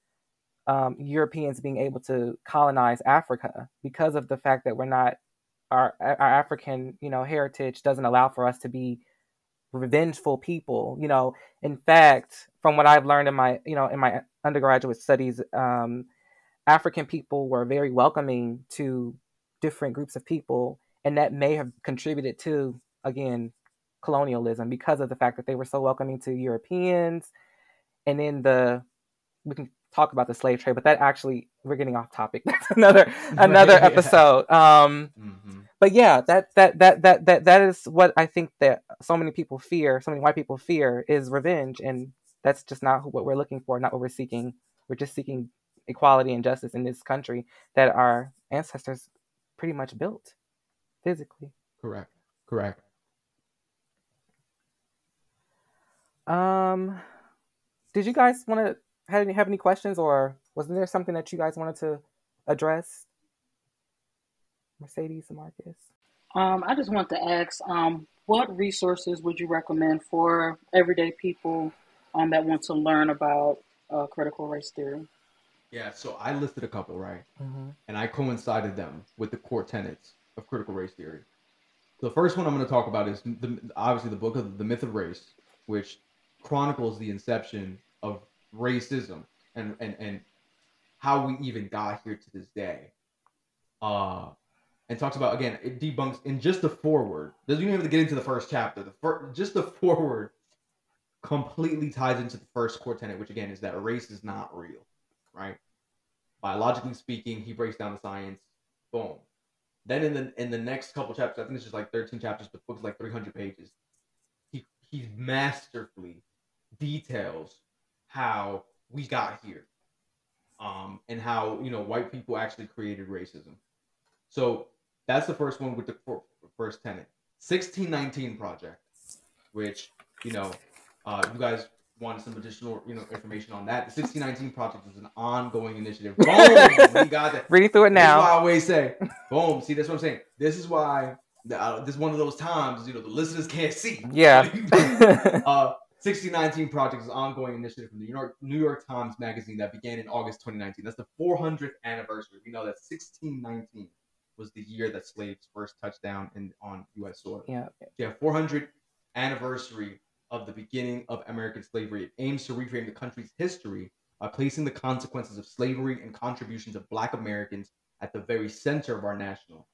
Europeans being able to colonize Africa, because of the fact that we're not, our African, heritage doesn't allow for us to be revengeful people. You know, in fact, from what I've learned in my, in my undergraduate studies, African people were very welcoming to different groups of people. And that may have contributed to, again, colonialism, because of the fact that they were so welcoming to Europeans. And then we can talk about the slave trade, but that actually, we're getting off topic. That's another yeah. episode. Mm-hmm. But yeah, that is what I think that so many white people fear is revenge. And that's just not what we're looking for, not what we're seeking. We're just seeking equality and justice in this country that our ancestors pretty much built physically. Correct. Did you guys want to have any questions, or wasn't there something that you guys wanted to address? Mercedes and Marcus. I just want to ask, what resources would you recommend for everyday people that want to learn about critical race theory? Yeah, so I listed a couple, right? Mm-hmm. And I coincided them with the core tenets of critical race theory. The first one I'm going to talk about is obviously the book of The Myth of Race, which chronicles the inception of racism and how we even got here to this day. And talks about, again, it debunks in just the foreword. Doesn't even have to get into the first chapter. Just the foreword completely ties into the first core tenet, which again is that race is not real, right? Biologically speaking, he breaks down the science. Boom. Then in the next couple chapters, I think it's just like 13 chapters, but the book is like 300 pages. He masterfully details how we got here, and how, white people actually created racism. So that's the first one with the first tenet. 1619 Project, which, you guys wanted some additional, information on that. The 1619 Project was an ongoing initiative. Boom! We got that. Read through it now. This is why I always say, boom. See, that's what I'm saying. This is why this is one of those times, the listeners can't see. Yeah. 1619 Project is an ongoing initiative from the New York Times Magazine that began in August 2019. That's the 400th anniversary. We know that 1619 was the year that slaves first touched down on U.S. soil. Yeah. Yeah, 400th anniversary of the beginning of American slavery. It aims to reframe the country's history by placing the consequences of slavery and contributions of Black Americans at the very center of our national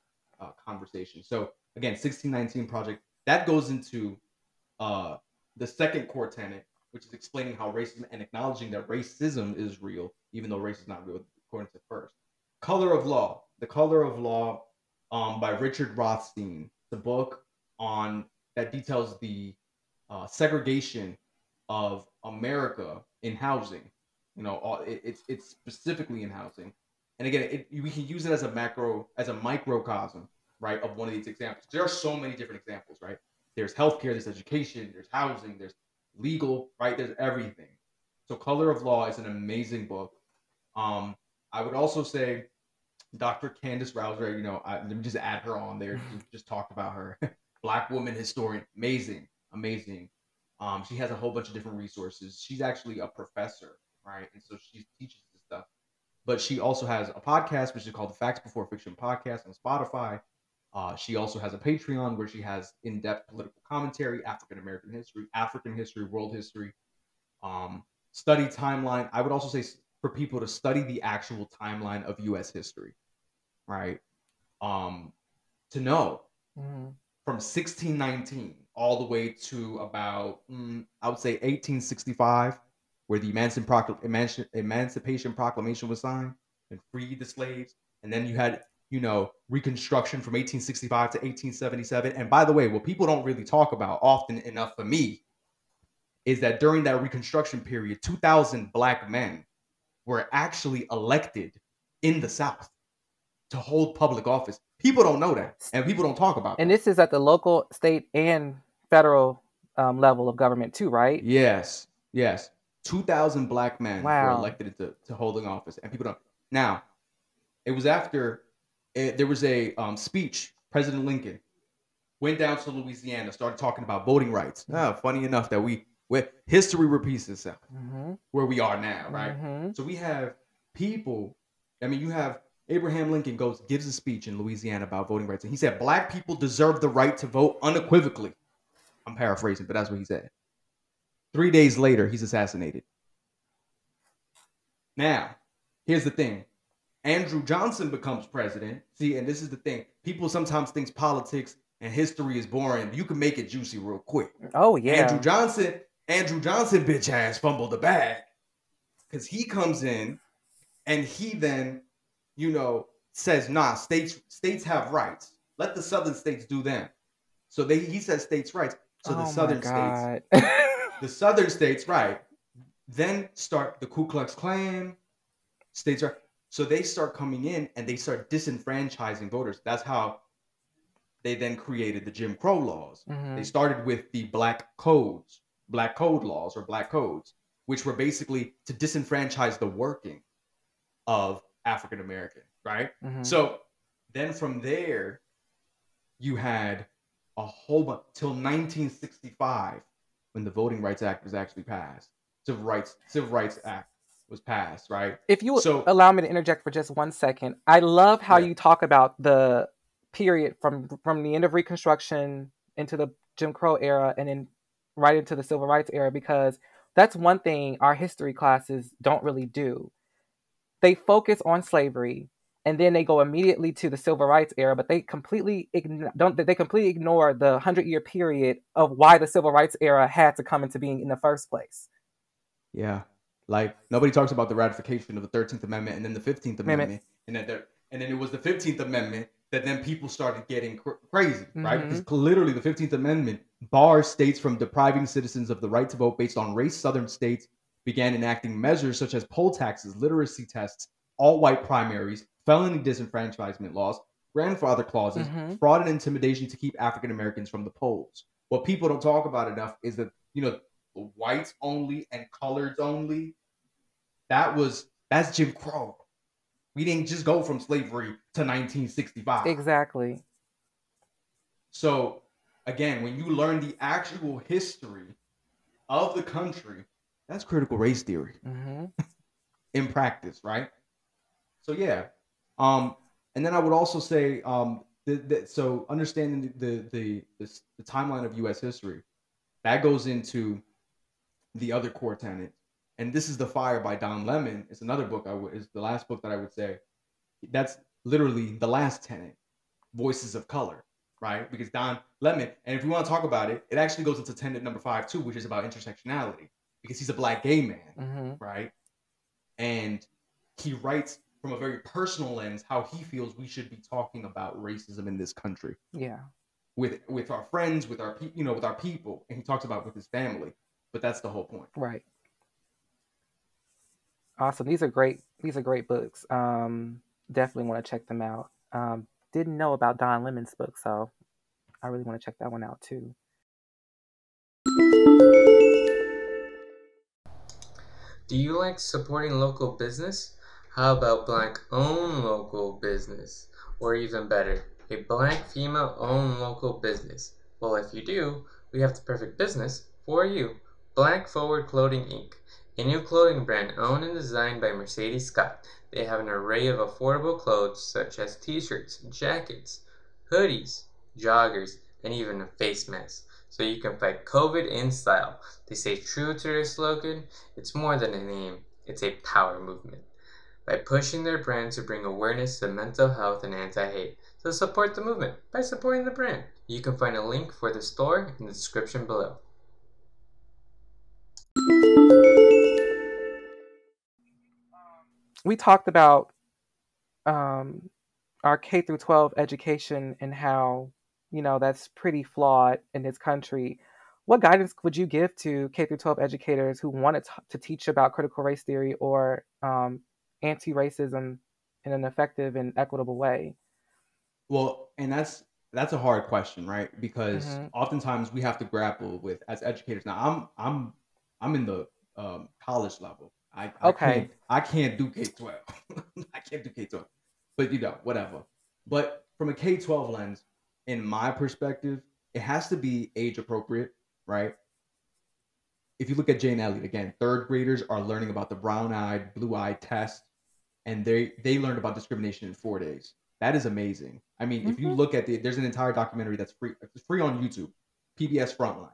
conversation. So again, 1619 Project, that goes into the second core tenet, which is explaining how racism and acknowledging that racism is real, even though race is not real, according to first. Color of Law, The Color of Law by Richard Rothstein, the book on that details the segregation of America in housing, it's specifically in housing. And again, we can use it as a microcosm, right, of one of these examples. There are so many different examples, right? There's healthcare, there's education, there's housing, there's legal, right? There's everything. So Color of Law is an amazing book. I would also say Dr. Candace Rouser, let me just add her on there. You just talked about her. Black woman historian, amazing. She has a whole bunch of different resources. She's actually a professor, right? And so she teaches this stuff, but she also has a podcast, which is called the Facts Before Fiction Podcast on Spotify. She also has a Patreon where she has in-depth political commentary, African-American history, African history, world history, study timeline. I would also say for people to study the actual timeline of U.S. history, right? To know from 1619 all the way to about, I would say 1865, where the Emancipation Proclamation was signed and freed the slaves. And then you had, Reconstruction from 1865 to 1877. And by the way, what people don't really talk about often enough for me is that during that Reconstruction period, 2,000 Black men were actually elected in the South to hold public office. People don't know that, and people don't talk about it. And this is at the local, state, and federal level of government too, right? Yes. 2,000 Black men were elected to holding office, and people don't. Now, it was after there was a speech. President Lincoln went down to Louisiana, started talking about voting rights. Funny enough that we where history repeats itself, mm-hmm. where we are now, right? Mm-hmm. So we have people, I mean, you have Abraham Lincoln gives a speech in Louisiana about voting rights. And he said, Black people deserve the right to vote unequivocally. I'm paraphrasing, but that's what he said. 3 days later, he's assassinated. Now, here's the thing. Andrew Johnson becomes president. See, and this is the thing. People sometimes think politics and history is boring. You can make it juicy real quick. Oh, yeah. Andrew Johnson bitch ass fumbled the bag. Because he comes in and he then, you know, says, nah, states have rights. Let the southern states do them. So he says states' rights. So the southern states, right, then start the Ku Klux Klan, states' rights. So they start coming in and they start disenfranchising voters. That's how they then created the Jim Crow laws. Mm-hmm. They started with the black code laws, which were basically to disenfranchise the working of African-American, right? Mm-hmm. So then from there, you had a whole bunch till 1965 when the Voting Rights Act was actually passed. Civil Rights Act. Was passed, right? If you allow me to interject for just 1 second, I love how you talk about the period from the end of Reconstruction into the Jim Crow era and then right into the Civil Rights era, because that's one thing our history classes don't really do. They focus on slavery and then they go immediately to the Civil Rights era, but they completely ignore the 100-year period of why the Civil Rights era had to come into being in the first place. Yeah. Like, nobody talks about the ratification of the 13th Amendment and then the 15th Amendment. And then it was the 15th Amendment that then people started getting crazy, mm-hmm. right? Because literally the 15th Amendment bars states from depriving citizens of the right to vote based on race. Southern states began enacting measures such as poll taxes, literacy tests, all-white primaries, felony disenfranchisement laws, grandfather clauses, mm-hmm. fraud and intimidation to keep African Americans from the polls. What people don't talk about enough is that, you know, whites only and coloreds only. That's Jim Crow. We didn't just go from slavery to 1965. Exactly. So again, when you learn the actual history of the country, that's critical race theory mm-hmm. in practice, right? So yeah. And then I would also say so understanding the timeline of U.S. history, that goes into the other core tenet, and this is The Fire by Don Lemon. It's another book. It's the last book that I would say. That's literally the last tenet, voices of color, right? Because Don Lemon, and if we want to talk about it, it actually goes into tenet number 5 too, which is about intersectionality, because he's a Black gay man, mm-hmm. right? And he writes from a very personal lens how he feels we should be talking about racism in this country. Yeah. With our friends, with our people, and he talks about with his family, but that's the whole point, right? Awesome. These are great books. Definitely want to check them out. Didn't know about Don Lemon's book, so I really want to check that one out too. Do you like supporting local business? How about Black-owned local business, or even better, a Black female-owned local business? Well, if you do, we have the perfect business for you. Black Forward Clothing, Inc., a new clothing brand owned and designed by Mercedes Scott. They have an array of affordable clothes such as t-shirts, jackets, hoodies, joggers, and even a face mask, so you can fight COVID in style. They stay true to their slogan, it's more than a name, it's a power movement, by pushing their brand to bring awareness to mental health and anti-hate. So support the movement by supporting the brand. You can find a link for the store in the description below. We talked about our K-12 education and how, you know, that's pretty flawed in this country. What guidance would you give to K-12 educators who want to teach about critical race theory or anti-racism in an effective and equitable way? Well, and that's a hard question, right? Because mm-hmm. oftentimes we have to grapple with, as educators. Now, I'm in the college level. I can't do K-12. I can't do K-12. But you know, whatever. But from a K-12 lens, in my perspective, it has to be age appropriate, right? if you look at Jane Elliott, again, third graders are learning about the brown-eyed, blue-eyed test, and they learned about discrimination in 4 days. That is amazing. I mean, if you look at there's an entire documentary that's free on YouTube, PBS Frontline,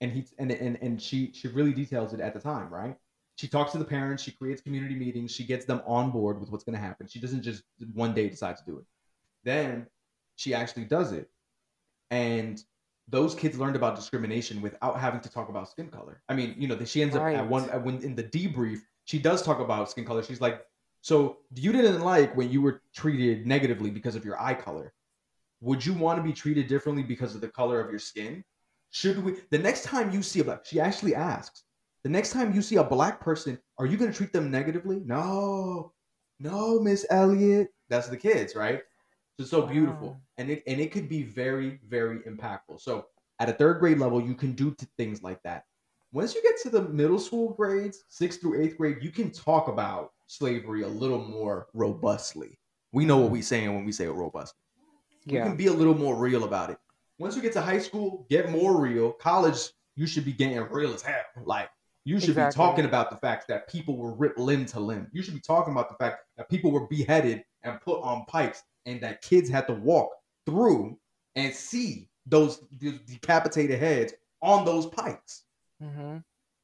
and she really details it at the time, right? She talks to the parents, she creates community meetings, she gets them on board with what's going to happen. She doesn't just one day decide to do it. Then she actually does it, and those kids learned about discrimination without having to talk about skin color. I mean, you know, she ends up when in the debrief, she does talk about skin color. She's like, so you didn't like when you were treated negatively because of your eye color. Would you want to be treated differently because of the color of your skin? Should we, the next time you see a black, she actually asks, the next time you see a black person, are you going to treat them negatively? No, Miss Elliott. That's the kids, right? It's so beautiful. Wow. And it could be very, very impactful. So at a third grade level, you can do things like that. Once you get to the middle school grades, 6th through 8th grade, you can talk about slavery a little more robustly. We know what we're saying when we say it robustly. Yeah. You can be a little more real about it. Once you get to high school, get more real. College, you should be getting real as hell. Like, you should be talking about the fact that people were ripped limb to limb. You should be talking about the fact that people were beheaded and put on pikes, and that kids had to walk through and see those decapitated heads on those pikes. Mm-hmm.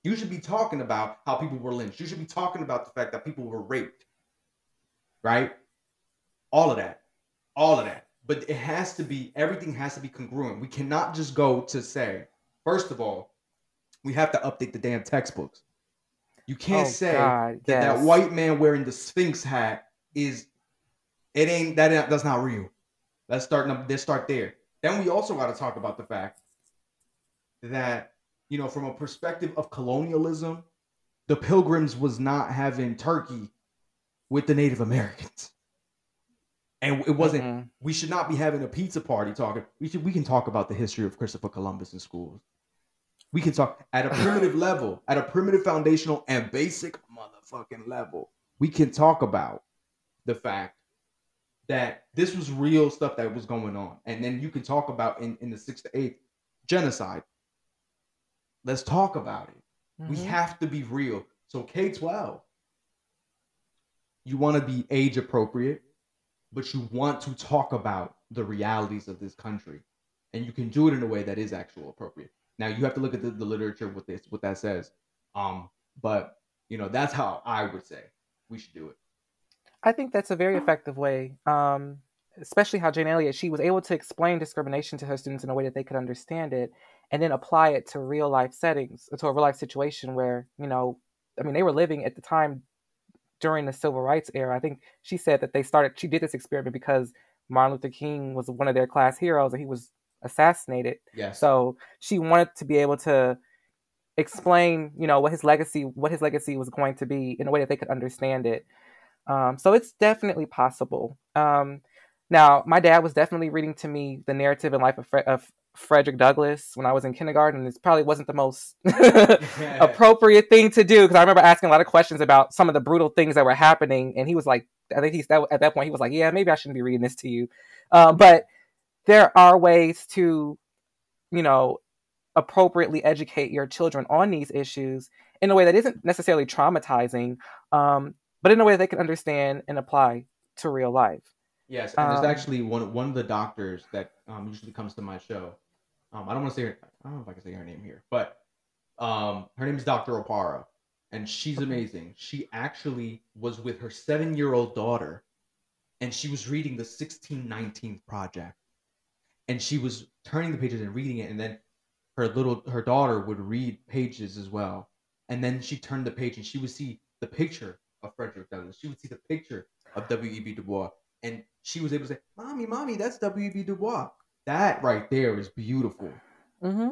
You should be talking about how people were lynched. You should be talking about the fact that people were raped, right? All of that. But it has to be, everything has to be congruent. We cannot just go to say, first of all, we have to update the damn textbooks. You can't that white man wearing the Sphinx hat is... It ain't that. That's not real. Let's start there. Then we also got to talk about the fact that, you know, from a perspective of colonialism, the Pilgrims was not having turkey with the Native Americans, and it wasn't. Mm-hmm. We should not be having a pizza party talking. We can talk about the history of Christopher Columbus in schools. We can talk at a primitive level, at a primitive foundational and basic motherfucking level. We can talk about the fact that this was real stuff that was going on. And then you can talk about in the 6th to 8th genocide. Let's talk about it. Mm-hmm. We have to be real. So K-12, you want to be age appropriate, but you want to talk about the realities of this country. And you can do it in a way that is actual appropriate. Now you have to look at the literature with this, what that says. But you know, that's how I would say we should do it. I think that's a very effective way, especially how Jane Elliott, she was able to explain discrimination to her students in a way that they could understand it and then apply it to real life settings, to a real life situation where, you know, I mean, they were living at the time during the civil rights era. I think she said that she did this experiment because Martin Luther King was one of their class heroes and he was assassinated. Yes. So she wanted to be able to explain, you know, what his legacy was going to be in a way that they could understand it. So it's definitely possible. Now, my dad was definitely reading to me the narrative and life of Frederick Douglass when I was in kindergarten. And it probably wasn't the most appropriate thing to do, because I remember asking a lot of questions about some of the brutal things that were happening. And he was like, I think at that point, he was like, yeah, maybe I shouldn't be reading this to you. But there are ways to, you know, appropriately educate your children on these issues in a way that isn't necessarily traumatizing, but in a way they can understand and apply to real life. Yes, and there's actually one of the doctors that usually comes to my show. I don't know if I can say her name here, but her name is Dr. Opara, and she's amazing. She actually was with her 7-year-old daughter, and she was reading the 1619 Project, and she was turning the pages and reading it, and then her daughter would read pages as well, and then she turned the page and she would see the picture of Frederick Douglass. She would see the picture of W. E. B. Du Bois, and she was able to say, "Mommy, that's W. E. B. Du Bois. That right there is beautiful." Mm-hmm.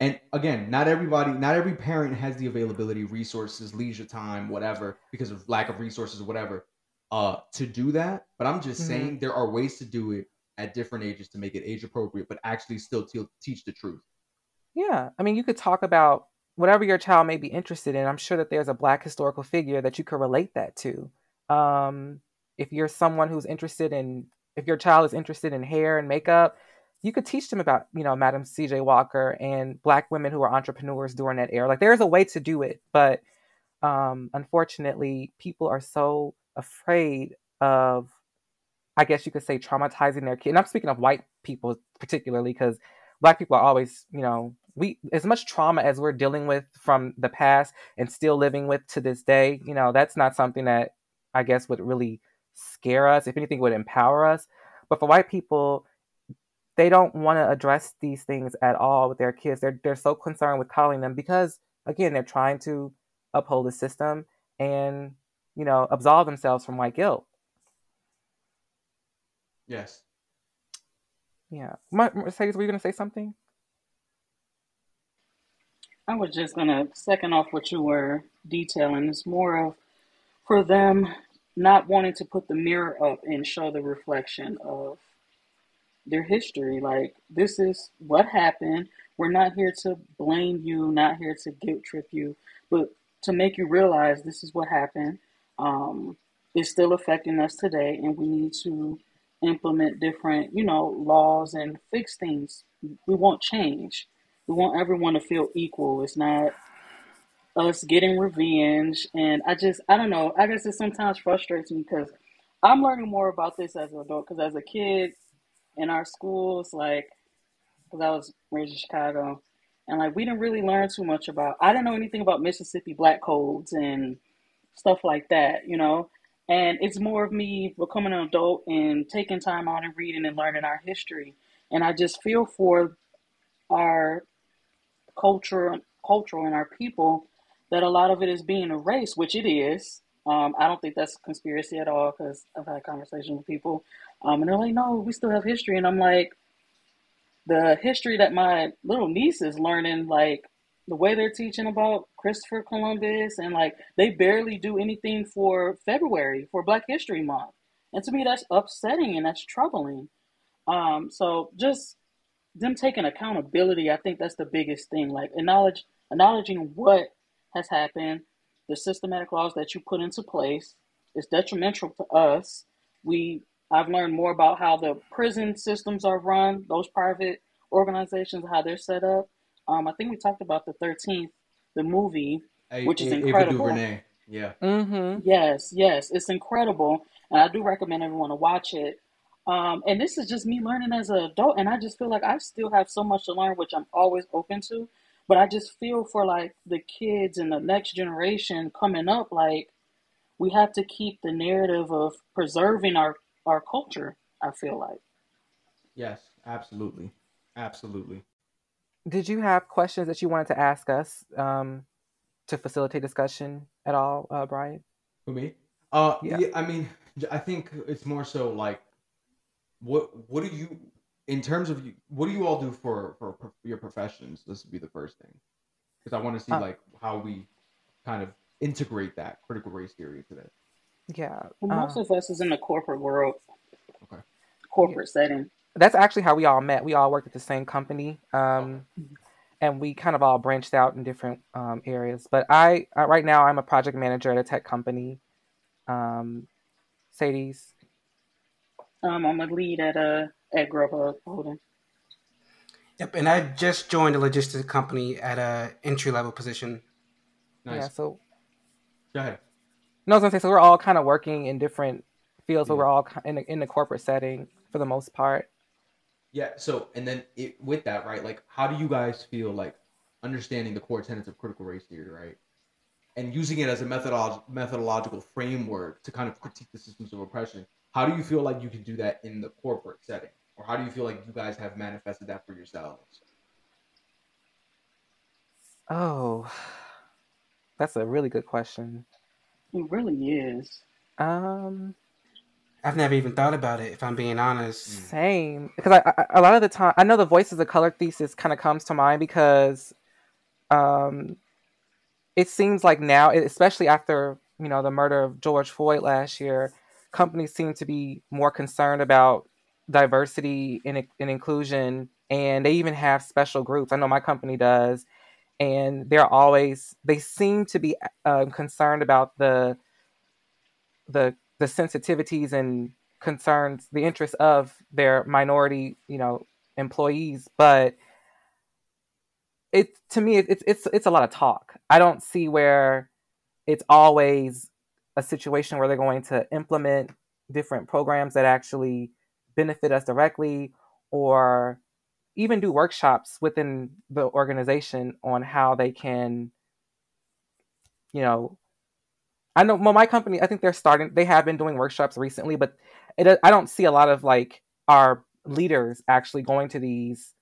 And again, not every parent has the availability, resources, leisure time, whatever, because of lack of resources, or whatever, to do that. But I'm just saying there are ways to do it at different ages to make it age appropriate, but actually still teach the truth. Yeah, I mean, you could talk about whatever your child may be interested in. I'm sure that there's a Black historical figure that you could relate that to. If your child is interested in hair and makeup, you could teach them about, you know, Madam C.J. Walker and Black women who were entrepreneurs during that era. Like, there's a way to do it. But unfortunately, people are so afraid of, I guess you could say, traumatizing their kid. And I'm speaking of white people particularly, because Black people are always, you know, we, as much trauma as we're dealing with from the past and still living with to this day, you know, that's not something that I guess would really scare us. If anything, it would empower us. But for white people, they don't want to address these things at all with their kids. They're so concerned with calling them because, again, they're trying to uphold the system and, you know, absolve themselves from white guilt. Yes. Yeah. Mercedes, were you going to say something? I was just going to second off what you were detailing. It's more of, for them, not wanting to put the mirror up and show the reflection of their history. Like, this is what happened. We're not here to blame you, not here to guilt trip you, but to make you realize this is what happened. It's still affecting us today, and we need to implement different, you know, laws and fix things. We want change. We want everyone to feel equal. It's not us getting revenge. And I don't know. I guess it sometimes frustrates me because I'm learning more about this as an adult, because as a kid in our schools, like, because I was raised in Chicago, and like, we didn't really learn too much about, I didn't know anything about Mississippi Black codes and stuff like that, you know? And it's more of me becoming an adult and taking time out and reading and learning our history. And I just feel for our culture and our people that a lot of it is being erased, which it is. I don't think that's a conspiracy at all, because I've had conversations with people. And they're like, no, we still have history. And I'm like, the history that my little niece is learning, like the way they're teaching about Christopher Columbus, and like they barely do anything for February for Black History Month. And to me, that's upsetting and that's troubling. So just them taking accountability, I think that's the biggest thing. Like acknowledging what has happened, the systematic laws that you put into place is detrimental to us. I've learned more about how the prison systems are run, those private organizations, how they're set up. I think we talked about the 13th, the movie, which is incredible. Yeah. Mm-hmm. Yes, it's incredible, and I do recommend everyone to watch it. And this is just me learning as an adult, and I just feel like I still have so much to learn, which I'm always open to. But I just feel for like the kids and the next generation coming up, like we have to keep the narrative of preserving our culture, I feel like. Yes, absolutely. Absolutely. Did you have questions that you wanted to ask us to facilitate discussion at all, Brian? For me? Yeah, I mean, I think it's more so like, what do you, in terms of, what do you all do for your professions? This would be the first thing. Because I want to see like how we kind of integrate that critical race theory today. Yeah. Well, most of us is in the corporate world. Okay. Corporate setting. That's actually how we all met. We all worked at the same company. And we kind of all branched out in different areas. But I right now I'm a project manager at a tech company. Sadie's. I'm a lead at Grubhub Holding. Yep, and I just joined a logistics company at an entry-level position. Nice. Yeah, so... Go ahead. No, I was going to say, so we're all kind of working in different fields, but we're all in the corporate setting for the most part. Yeah, so, and then with that, right, like, how do you guys feel, like, understanding the core tenets of critical race theory, right? And using it as a methodological framework to kind of critique the systems of oppression, how do you feel like you can do that in the corporate setting? Or how do you feel like you guys have manifested that for yourselves? Oh, that's a really good question. It really is. I've never even thought about it, if I'm being honest. Same. Because I a lot of the time, I know the Voices of Color thesis kind of comes to mind because it seems like now, especially after, you know, the murder of George Floyd last year, companies seem to be more concerned about diversity and inclusion. And they even have special groups. I know my company does. And they seem to be concerned about the sensitivities and concerns, the interests of their minority, you know, employees, but to me, it's a lot of talk. I don't see where it's always a situation where they're going to implement different programs that actually benefit us directly, or even do workshops within the organization on how they can, you know, I know, well, my company, I think they have been doing workshops recently, but I don't see a lot of like our leaders actually going to these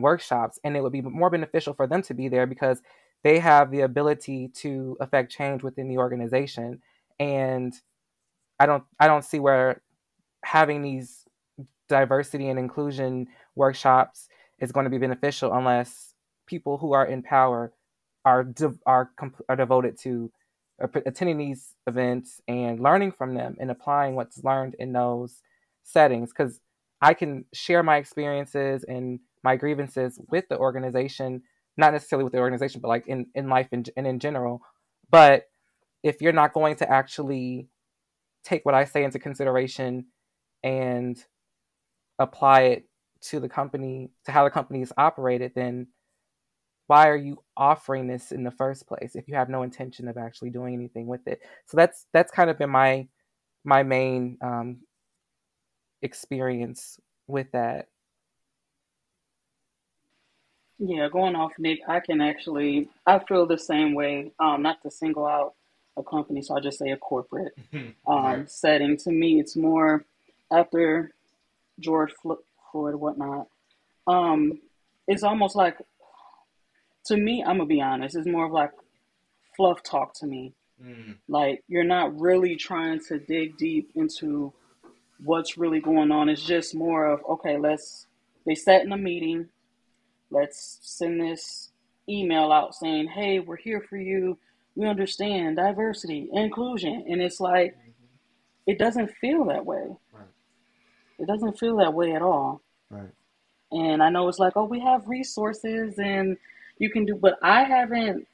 workshops, and it would be more beneficial for them to be there because they have the ability to affect change within the organization. And I don't see where having these diversity and inclusion workshops is going to be beneficial unless people who are in power are devoted to attending these events and learning from them and applying what's learned in those settings. Because I can share my experiences and my grievances with the organization, not necessarily with the organization, but like in life and in general. But if you're not going to actually take what I say into consideration and apply it to the company, to how the company is operated, then why are you offering this in the first place if you have no intention of actually doing anything with it? So that's kind of been my main experience with that. Yeah, going off, Nick, I feel the same way, not to single out a company, so I'll just say a corporate right. setting. To me, it's more after George Floyd, whatnot. It's almost like, to me, I'm going to be honest, it's more of like fluff talk to me. Mm. Like, you're not really trying to dig deep into what's really going on. It's just more of, okay, they sat in a meeting, let's send this email out saying, hey, we're here for you. We understand diversity, inclusion. And it's like, it doesn't feel that way. Right. It doesn't feel that way at all. Right. And I know it's like, oh, we have resources and you can do, but I haven't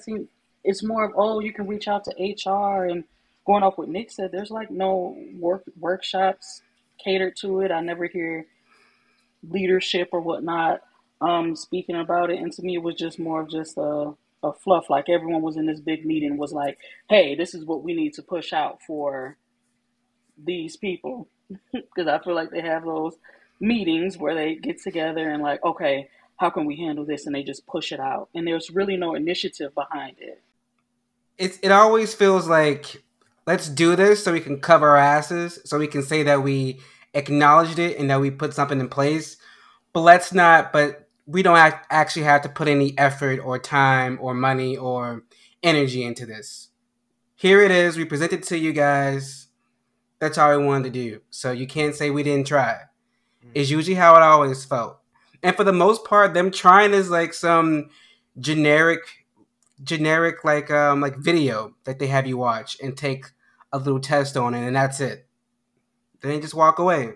seen, it's more of, oh, you can reach out to HR, and going off what Nick said, there's like no workshops catered to it. I never hear leadership or whatnot speaking about it. And to me, it was just more of just a fluff. Like everyone was in this big meeting was like, hey, this is what we need to push out for these people. Because I feel like they have those meetings where they get together and like, okay, how can we handle this? And they just push it out. And there's really no initiative behind it. It always feels like, let's do this so we can cover our asses, so we can say that we acknowledged it and that we put something in place, but we don't actually have to put any effort or time or money or energy into this. Here it is. We present it to you guys. That's all we wanted to do. So you can't say we didn't try. It's usually how it always felt. And for the most part, them trying is like some generic like video that they have you watch and take a little test on it, and that's it. Then just walk away.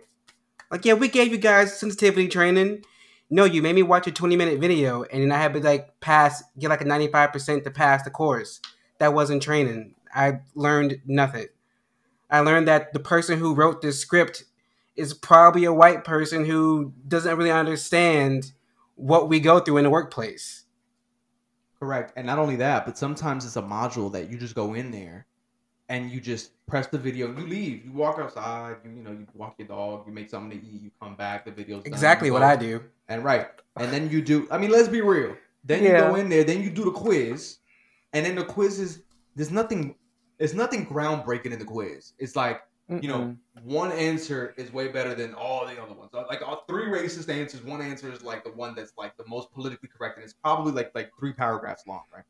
Like, yeah, we gave you guys sensitivity training. No, you made me watch a 20-minute video, and then I had to like get like a 95% to pass the course. That wasn't training. I learned nothing. I learned that the person who wrote this script is probably a white person who doesn't really understand what we go through in the workplace. Correct. And not only that, but sometimes it's a module that you just go in there and you just press the video, you leave, you walk outside, you walk your dog, you make something to eat, you come back, the video's done. Exactly what I do. And right. And then you do, let's be real. Then you go in there, then you do the quiz, and then the quiz is, there's nothing groundbreaking in the quiz. It's like, one answer is way better than all the other ones. Like all three racist answers, one answer is like the one that's like the most politically correct, and it's probably like 3 paragraphs long, right?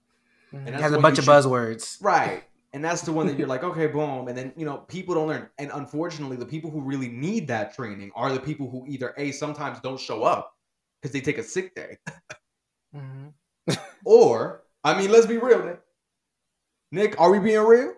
Mm-hmm. And it has a bunch of buzzwords. Right. And that's the one that you're like, okay, boom. And then, people don't learn. And unfortunately, the people who really need that training are the people who either, A, sometimes don't show up because they take a sick day. Mm-hmm. Or, let's be real, Nick, are we being real?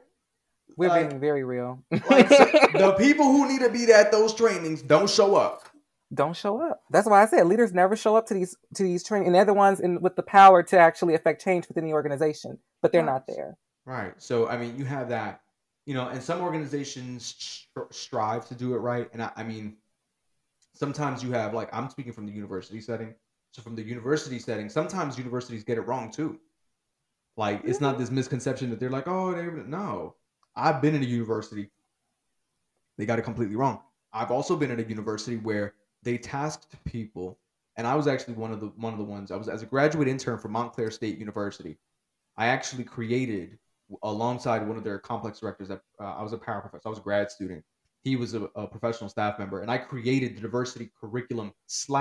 We're being very real. The people who need to be at those trainings don't show up. Don't show up. That's why I said leaders never show up to these trainings. And they're the ones with the power to actually affect change within the organization. But they're not there. Right. So, you have that, and some organizations strive to do it right. And I mean, sometimes you have, like, I'm speaking from the university setting. So from the university setting, sometimes universities get it wrong too. Like, it's not this misconception that they're like, oh, no, I've been in a university. They got it completely wrong. I've also been at a university where they tasked people. And I was actually one of the ones. I was, as a graduate intern from Montclair State University, I actually created, alongside one of their complex directors, that I was a paraprofessor. I was a grad student. He was a professional staff member. And I created the diversity curriculum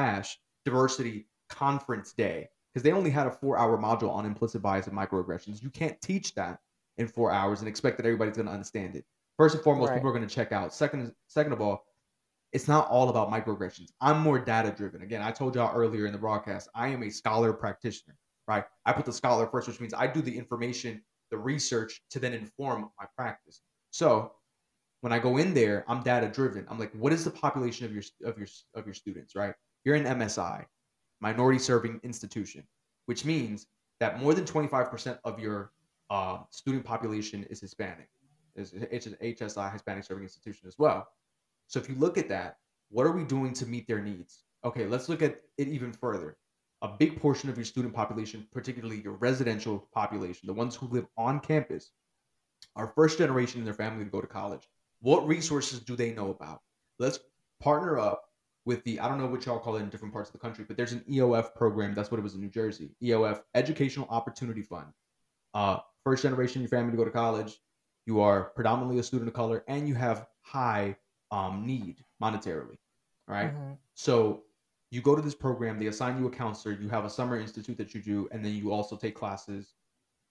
/ diversity conference day, because they only had a 4-hour module on implicit bias and microaggressions. You can't teach that in 4 hours and expect that everybody's going to understand it. First and foremost, people are going to check out. Second of all, it's not all about microaggressions. I'm more data-driven. Again, I told y'all earlier in the broadcast, I am a scholar practitioner, right? I put the scholar first, which means I do the information, the research, to then inform my practice. So when I go in there, I'm data-driven. I'm like, what is the population of your students, right? You're an MSI, minority serving institution, which means that more than 25% of your student population is Hispanic. It's an HSI, Hispanic serving institution as well. So if you look at that, what are we doing to meet their needs? Okay, let's look at it even further. A big portion of your student population, particularly your residential population, the ones who live on campus, are first generation in their family to go to college. What resources do they know about? Let's partner up with the, I don't know what y'all call it in different parts of the country, but there's an EOF program. That's what it was in New Jersey. EOF, Educational Opportunity Fund. First generation in your family to go to college. You are predominantly a student of color and you have high need monetarily, right? So you go to this program, they assign you a counselor, you have a summer institute that you do, and then you also take classes,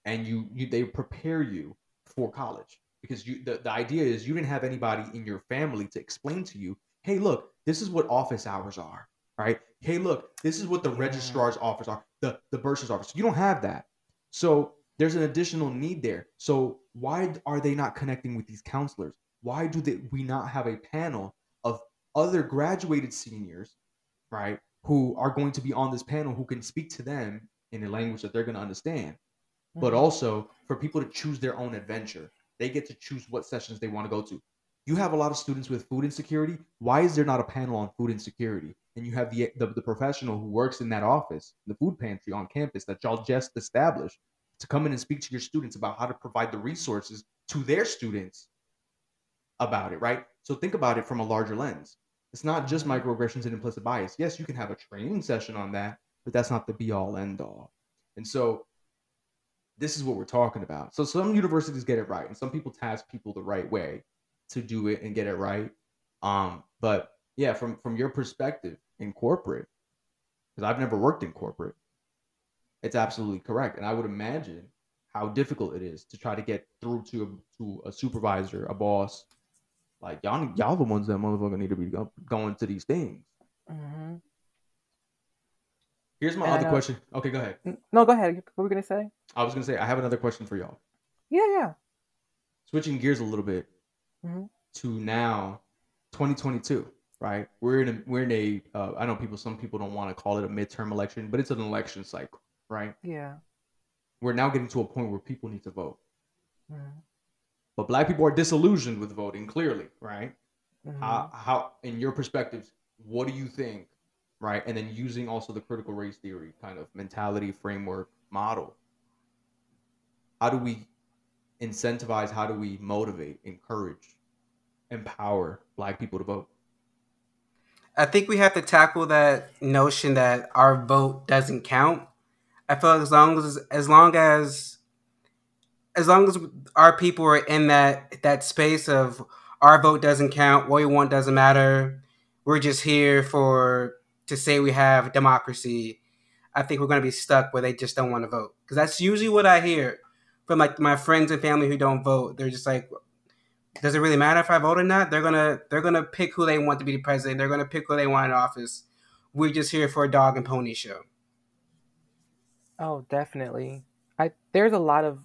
and they prepare you for college, because the idea is you didn't have anybody in your family to explain to you, hey, look, this is what office hours are, right? Hey, look, this is what the registrar's office are, the bursar's office. You don't have that, so there's an additional need there. So why are they not connecting with these counselors? Why do we not have a panel of other graduated seniors, right, who are going to be on this panel, who can speak to them in a language that they're going to understand, but also for people to choose their own adventure. They get to choose what sessions they want to go to. You have a lot of students with food insecurity. Why is there not a panel on food insecurity? And you have the professional who works in that office, the food pantry on campus that y'all just established, to come in and speak to your students about how to provide the resources to their students about it, right? So think about it from a larger lens. It's not just microaggressions and implicit bias. Yes, you can have a training session on that, but that's not the be-all, end-all. And so this is what we're talking about. So some universities get it right, and some people task people the right way to do it and get it right. But yeah, from your perspective in corporate, because I've never worked in corporate, it's absolutely correct. And I would imagine how difficult it is to try to get through to a supervisor, a boss. Like, y'all the ones that motherfucker need to be going to these things. Here's my other question. Okay, go ahead. No, go ahead. What were we going to say? I was going to say, I have another question for y'all. Yeah. Switching gears a little bit to now, 2022, right? We're in a I know some people don't want to call it a midterm election, but it's an election cycle, right? Yeah. We're now getting to a point where people need to vote. But Black people are disillusioned with voting, clearly, right? How, in your perspectives, what do you think, right? And then using also the critical race theory kind of mentality, framework, model. How do we incentivize, how do we motivate, encourage, empower Black people to vote? I think we have to tackle that notion that our vote doesn't count. I feel like as long as our people are in that space of our vote doesn't count, what we want doesn't matter, we're just here to say we have democracy, I think we're going to be stuck where they just don't want to vote. Because that's usually what I hear from, like, my friends and family who don't vote. They're just like, does it really matter if I vote or not? They're gonna pick who they want to be the president. They're gonna pick who they want in office. We're just here for a dog and pony show. Oh, definitely. There's a lot of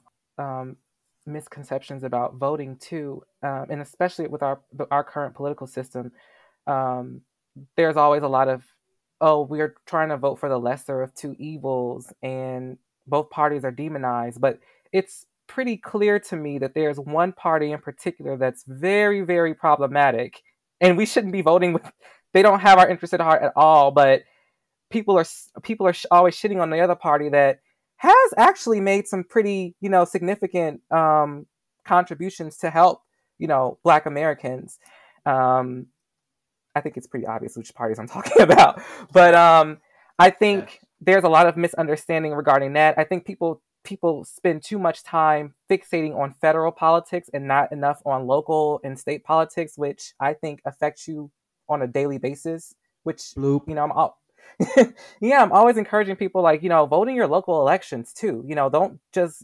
misconceptions about voting too, and especially with our current political system. There's always a lot of, oh, we're trying to vote for the lesser of two evils, and both parties are demonized. But it's pretty clear to me that there's one party in particular that's very, very problematic, and we shouldn't be voting with They don't have our interest at heart at all, but people are always shitting on the other party that has actually made some pretty, significant contributions to help, Black Americans. I think it's pretty obvious which parties I'm talking about, but I think there's a lot of misunderstanding regarding that. I think people spend too much time fixating on federal politics and not enough on local and state politics, which I think affects you on a daily basis, which, I'm always encouraging people, vote in your local elections too. Don't just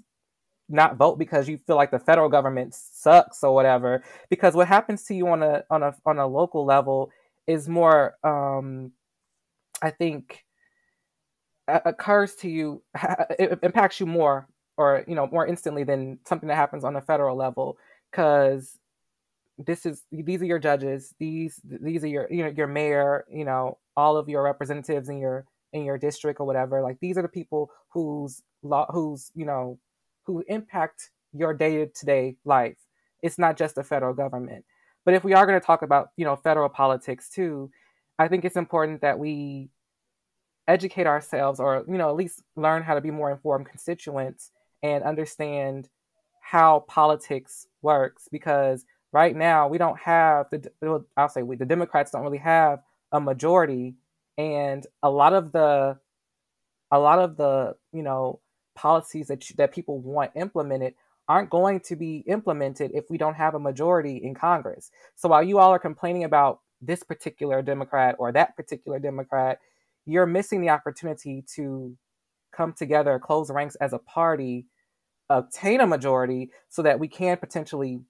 not vote because you feel like the federal government sucks or whatever, because what happens to you on a local level is more, I think, occurs to you, it impacts you more, or more instantly than something that happens on the federal level, because these are your judges, these are your mayor, all of your representatives in your district or whatever. Like, these are the people who impact your day-to-day life. It's not just the federal government. But if we are going to talk about federal politics too, I think it's important that we educate ourselves, or at least learn how to be more informed constituents and understand how politics works. Because right now we don't have the Democrats don't really have a majority, and a lot of the policies that people want implemented aren't going to be implemented if we don't have a majority in Congress. So while you all are complaining about this particular Democrat or that particular Democrat, you're missing the opportunity to come together, close ranks as a party, obtain a majority so that we can potentially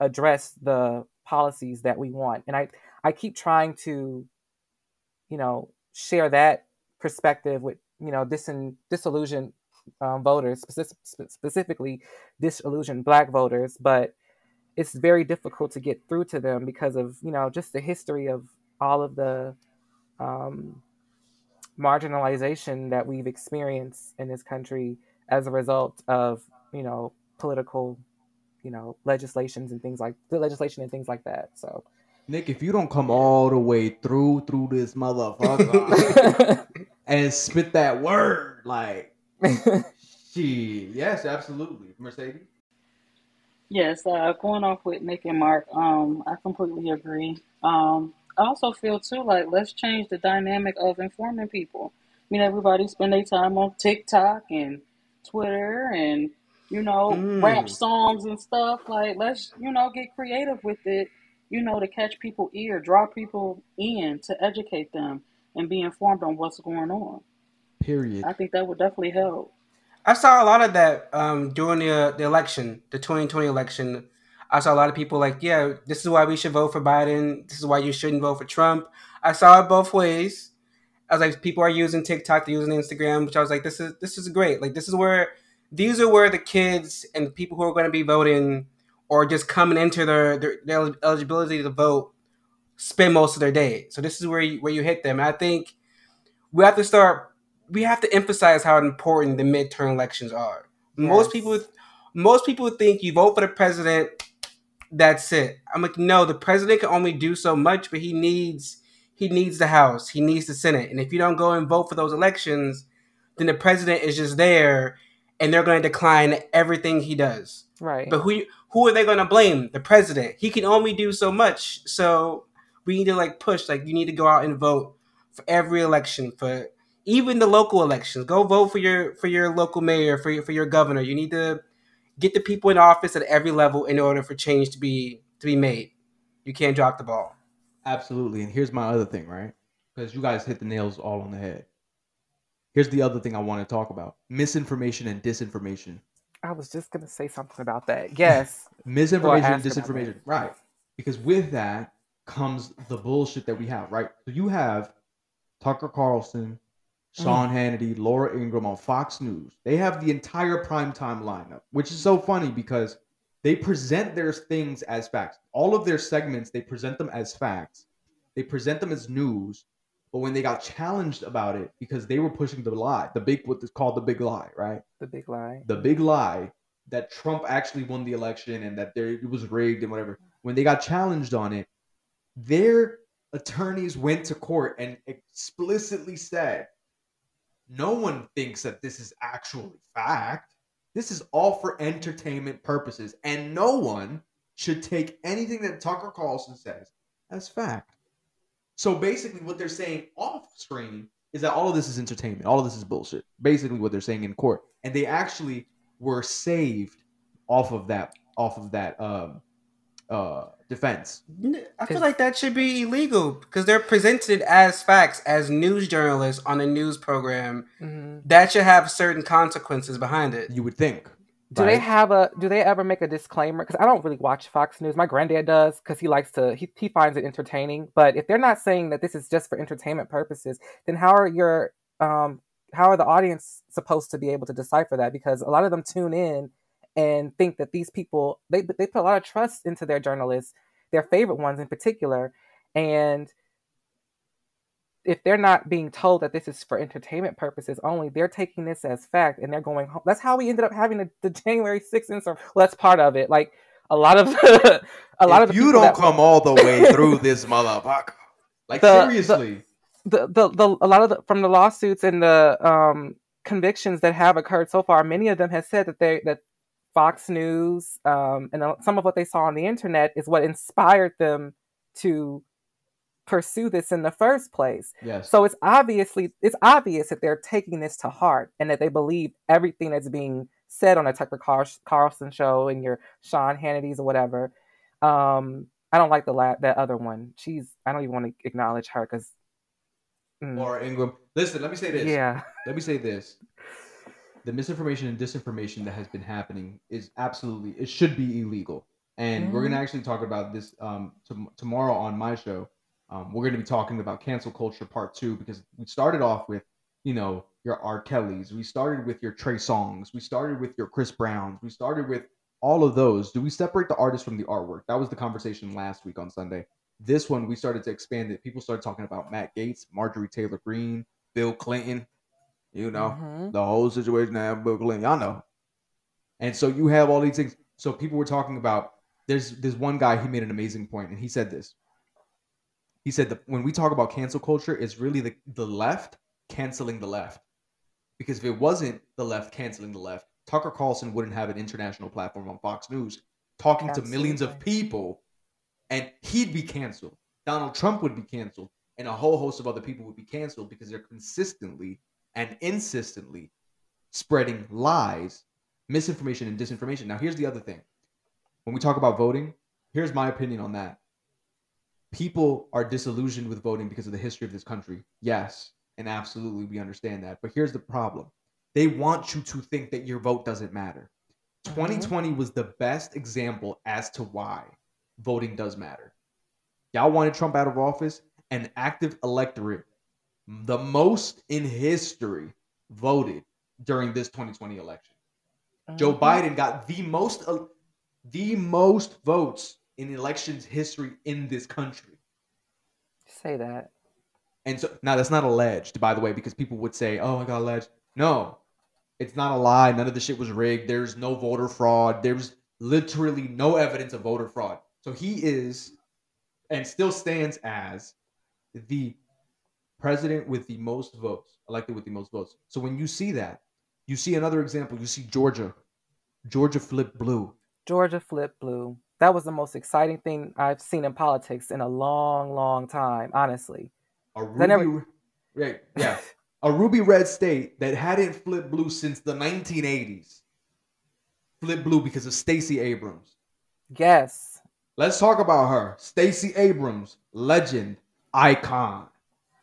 address the policies that we want. And I keep trying to, share that perspective with, disillusioned voters, specifically disillusioned Black voters. But it's very difficult to get through to them because of, just the history of all of the marginalization that we've experienced in this country as a result of, political, legislation and things like that. So, Nick, if you don't come all the way through this motherfucker and spit that word, like, she, yes, absolutely. Mercedes? Yes, going off with Nick and Mark, I completely agree. I also feel too, like, let's change the dynamic of informing people. Everybody spend their time on TikTok and Twitter and, rap songs and stuff. Like, let's, get creative with it, to catch people's ear, draw people in, to educate them and be informed on what's going on. Period. I think that would definitely help. I saw a lot of that during the election, the 2020 election. I saw a lot of people like, yeah, this is why we should vote for Biden. This is why you shouldn't vote for Trump. I saw it both ways. I was like, people are using TikTok, they're using Instagram, which I was like, this is great. Like, these are where the kids and the people who are going to be voting or just coming into their eligibility to vote spend most of their day. So this is where you hit them. And I think we have to emphasize how important the midterm elections are. Yes. Most people think you vote for the president, that's it. I'm like, no, the president can only do so much, but he needs the House. He needs the Senate. And if you don't go and vote for those elections, then the president is just there and they're going to decline everything he does. Right. But who are they going to blame? The president. He can only do so much. So we need to push, you need to go out and vote for every election, for even the local elections. Go vote for your local mayor, for your governor. You need to get the people in office at every level in order for change to be made. You can't drop the ball. Absolutely. And here's my other thing, right? Because you guys hit the nails all on the head. Here's the other thing I want to talk about. Misinformation and disinformation. I was just going to say something about that. Yes. Misinformation and disinformation. Right. Because with that comes the bullshit that we have, right? So you have Tucker Carlson, Sean Hannity, Laura Ingraham on Fox News. They have the entire primetime lineup, which is so funny because they present their things as facts. All of their segments, they present them as facts. They present them as news. But when they got challenged about it, because they were pushing the lie, what is called the big lie, right? The big lie. The big lie that Trump actually won the election and that it was rigged and whatever. When they got challenged on it, their attorneys went to court and explicitly said, no one thinks that this is actually fact. This is all for entertainment purposes. And no one should take anything that Tucker Carlson says as fact. So basically what they're saying off screen is that all of this is entertainment. All of this is bullshit. Basically what they're saying in court. And they actually were saved off of that defense. I feel like that should be illegal because they're presented as facts as news journalists on a news program. Mm-hmm. That should have certain consequences behind it. You would think. Do right? They have a? Do they ever make a disclaimer? Because I don't really watch Fox News. My granddad does because he likes to. He finds it entertaining. But if they're not saying that this is just for entertainment purposes, then how are your how are the audience supposed to be able to decipher that? Because a lot of them tune in and think that these people, they put a lot of trust into their journalists, their favorite ones in particular. And if they're not being told that this is for entertainment purposes only, they're taking this as fact and they're going home. That's how we ended up having the January 6th insurrection. Well, that's part of it. Like a lot of the you don't come all the way through this motherfucker. Like seriously. A lot of the, from the lawsuits and the convictions that have occurred so far, many of them have said that that Fox News and some of what they saw on the internet is what inspired them to pursue this in the first place. Yes. So it's obvious that they're taking this to heart and that they believe everything that's being said on a Tucker Carlson show and your Sean Hannity's or whatever. I don't like that other one. I don't even want to acknowledge her because. Laura Ingram. Listen, let me say this. Yeah. Let me say this. The misinformation and disinformation that has been happening is it should be illegal. And we're going to actually talk about this tomorrow on my show. We're going to be talking about cancel culture part 2, because we started off with, your R. Kelly's. We started with your Trey Songz. We started with your Chris Brown's. We started with all of those. Do we separate the artist from the artwork? That was the conversation last week on Sunday. This one, we started to expand it. People started talking about Matt Gaetz, Marjorie Taylor Greene, Bill Clinton. The whole situation that Bill Clinton, y'all know. And so you have all these things. So people were talking about, there's one guy, he made an amazing point, and he said this. He said that when we talk about cancel culture, it's really the left canceling the left. Because if it wasn't the left canceling the left, Tucker Carlson wouldn't have an international platform on Fox News talking to millions of people, and he'd be canceled. Donald Trump would be canceled, and a whole host of other people would be canceled because they're consistently and insistently spreading lies, misinformation, and disinformation. Now, here's the other thing. When we talk about voting, here's my opinion on that. People are disillusioned with voting because of the history of this country. Yes, and absolutely, we understand that. But here's the problem. They want you to think that your vote doesn't matter. 2020 was the best example as to why voting does matter. Y'all wanted Trump out of office, an active electorate, the most in history, voted during this 2020 election. Joe Biden got the most votes in elections history in this country. Say that. And so now that's not alleged, by the way, because people would say, oh, I got alleged. No, it's not a lie. None of the shit was rigged. There's no voter fraud. There's literally no evidence of voter fraud. So he is and still stands as the president with the most votes, elected with the most votes. So when you see that, you see another example. You see Georgia. Georgia flipped blue. That was the most exciting thing I've seen in politics in a long, long time, honestly. A ruby red state that hadn't flipped blue since the 1980s. Flipped blue because of Stacey Abrams. Yes. Let's talk about her. Stacey Abrams, legend, icon.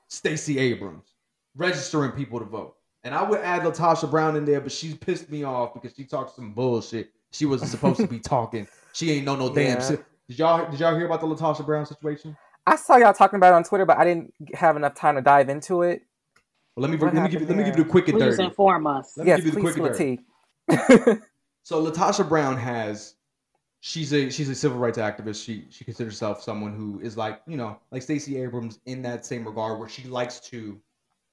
Stacey Abrams, registering people to vote. And I would add LaTosha Brown in there, but she's pissed me off because she talks some bullshit. She wasn't supposed to be talking. She ain't know no damn shit. Did y'all hear about the LaTosha Brown situation? I saw y'all talking about it on Twitter, but I didn't have enough time to dive into it. Well, let me give you the quick and dirty. Please inform us. Let me give you the quick and dirty. So LaTosha Brown she's a civil rights activist. She considers herself someone who is like Stacey Abrams in that same regard, where she likes to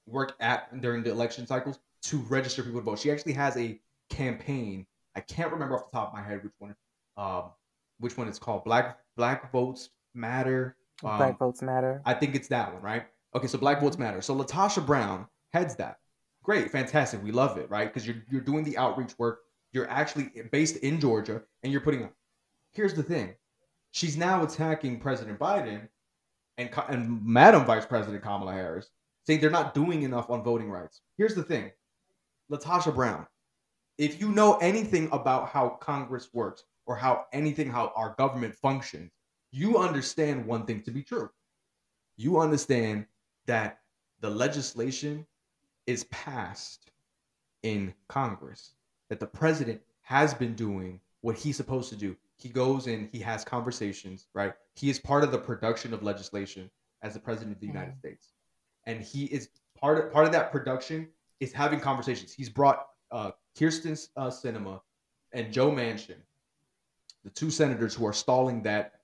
work at during the election cycles to register people to vote. She actually has a campaign. I can't remember off the top of my head which one it's called. Black Votes Matter. Black Votes Matter. I think it's that one, right? Okay, so Black Votes Matter. So LaTosha Brown heads that. Great, fantastic. We love it, right? Because you're doing the outreach work. You're actually based in Georgia, and you're putting up. Here's the thing. She's now attacking President Biden and Madam Vice President Kamala Harris, saying they're not doing enough on voting rights. Here's the thing. LaTosha Brown, if you know anything about how Congress works or how our government functions, you understand one thing to be true. You understand that the legislation is passed in Congress, that the president has been doing what he's supposed to do. He goes in, he has conversations, right? He is part of the production of legislation as the president of the United States. And he is part of that production is having conversations. He's brought Kirsten Sinema and Joe Manchin, the two senators who are stalling that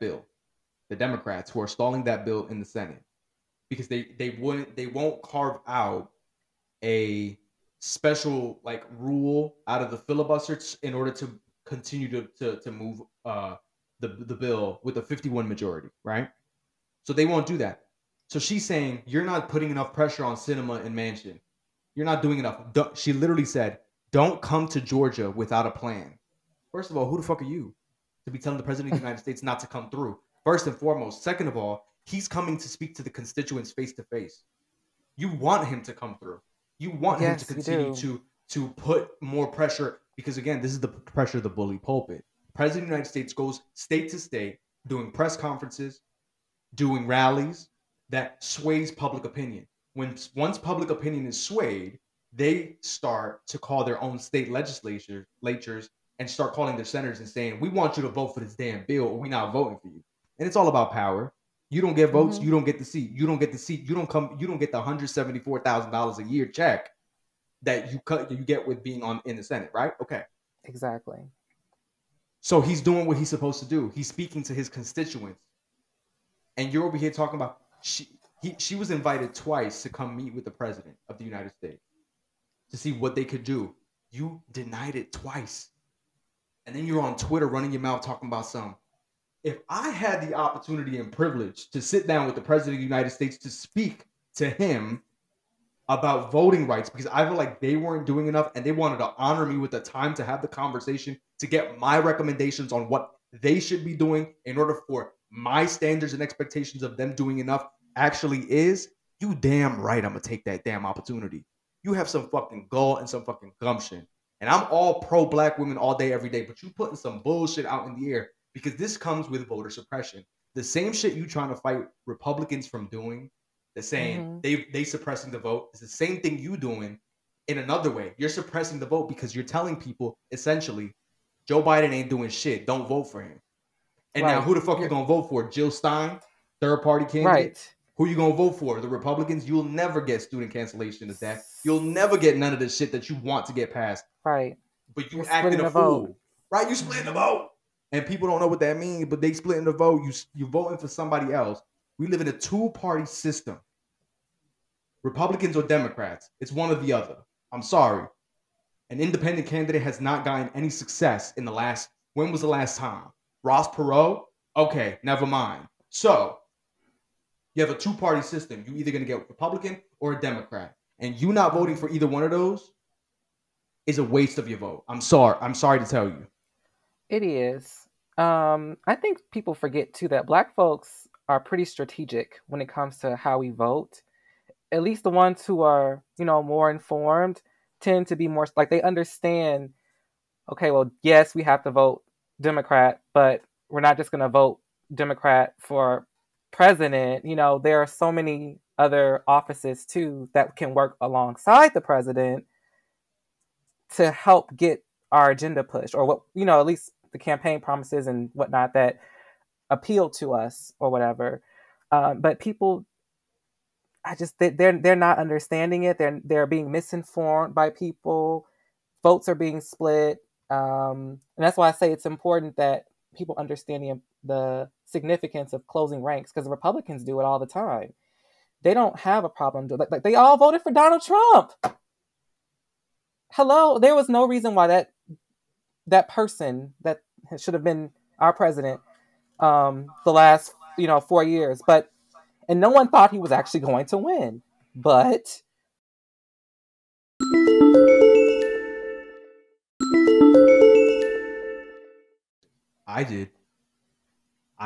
bill, the Democrats who are stalling that bill in the Senate, because they won't carve out a special like rule out of the filibuster in order to continue to move the bill with a 51 majority, right? So they won't do that. So she's saying, you're not putting enough pressure on Sinema and Manchin. You're not doing enough. She literally said, don't come to Georgia without a plan. First of all, who the fuck are you to be telling the president of the United States not to come through? First and foremost. Second of all, he's coming to speak to the constituents face to face. You want him to come through. You want him to continue to put more pressure, because again, this is the pressure of the bully pulpit. The president of the United States goes state to state, doing press conferences, doing rallies that sways public opinion. Once public opinion is swayed, they start to call their own state legislatures and start calling their senators and saying, we want you to vote for this damn bill or we're not voting for you. And it's all about power. You don't get votes, you don't get the seat. You don't get the seat. You don't get the $174,000 a year check that you get with being in the Senate, right? Okay. Exactly. So he's doing what he's supposed to do. He's speaking to his constituents. And you're over here talking about she was invited twice to come meet with the president of the United States to see what they could do. You denied it twice. And then you're on Twitter running your mouth talking about some. If I had the opportunity and privilege to sit down with the president of the United States to speak to him about voting rights, because I feel like they weren't doing enough and they wanted to honor me with the time to have the conversation, to get my recommendations on what they should be doing in order for my standards and expectations of them doing enough actually is, you damn right I'm going to take that damn opportunity. You have some fucking gall and some fucking gumption. And I'm all pro-black women all day, every day, but you putting some bullshit out in the air. Because this comes with voter suppression. The same shit you trying to fight Republicans from doing, the saying they suppressing the vote, is the same thing you doing in another way. You're suppressing the vote because you're telling people, essentially, Joe Biden ain't doing shit. Don't vote for him. And now who the fuck you going to vote for? Jill Stein, third-party candidate? Right. Who you going to vote for? The Republicans? You'll never get student cancellation of that. You'll never get none of the shit that you want to get passed. Right. But you're acting a fool. Vote. Right? You splitting the vote. And people don't know what that means, but they splitting the vote. You're voting for somebody else. We live in a two-party system. Republicans or Democrats. It's one or the other. I'm sorry. An independent candidate has not gotten any success in the last... When was the last time? Ross Perot? Okay, never mind. So, you have a two-party system. You're either going to get a Republican or a Democrat. And you not voting for either one of those is a waste of your vote. I'm sorry. I'm sorry to tell you. It is. I think people forget, too, that Black folks are pretty strategic when it comes to how we vote. At least the ones who are, you know, more informed tend to be more, like, they understand, okay, well, yes, we have to vote Democrat, but we're not just going to vote Democrat for president. You know, there are so many other offices, too, that can work alongside the president to help get our agenda pushed, or what, you know, at least the campaign promises and whatnot that appeal to us or whatever. But people, they're not understanding it. They're being misinformed by people. Votes are being split. And that's why I say it's important that people understand the significance of closing ranks, because the Republicans do it all the time. They don't have a problem. Like they all voted for Donald Trump. Hello, there was no reason why that person that should have been our president the last 4 years. But, and no one thought he was actually going to win. But I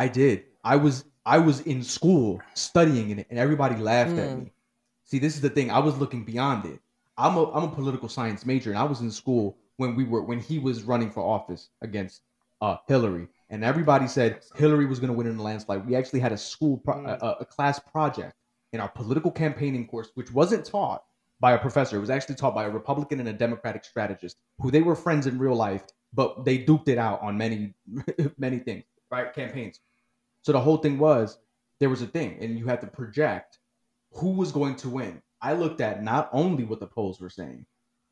did. I was in school studying in it, and everybody laughed at me. See, this is the thing. I was looking beyond it. I'm a political science major, and I was in school when he was running for office against Hillary, and everybody said Hillary was going to win in a landslide. We actually had a school a class project in our political campaigning course, which wasn't taught by a professor. It was actually taught by a Republican and a Democratic strategist who they were friends in real life, but they duped it out on many things, right? Campaigns. So the whole thing was, there was a thing, and you had to project who was going to win. I looked at not only what the polls were saying,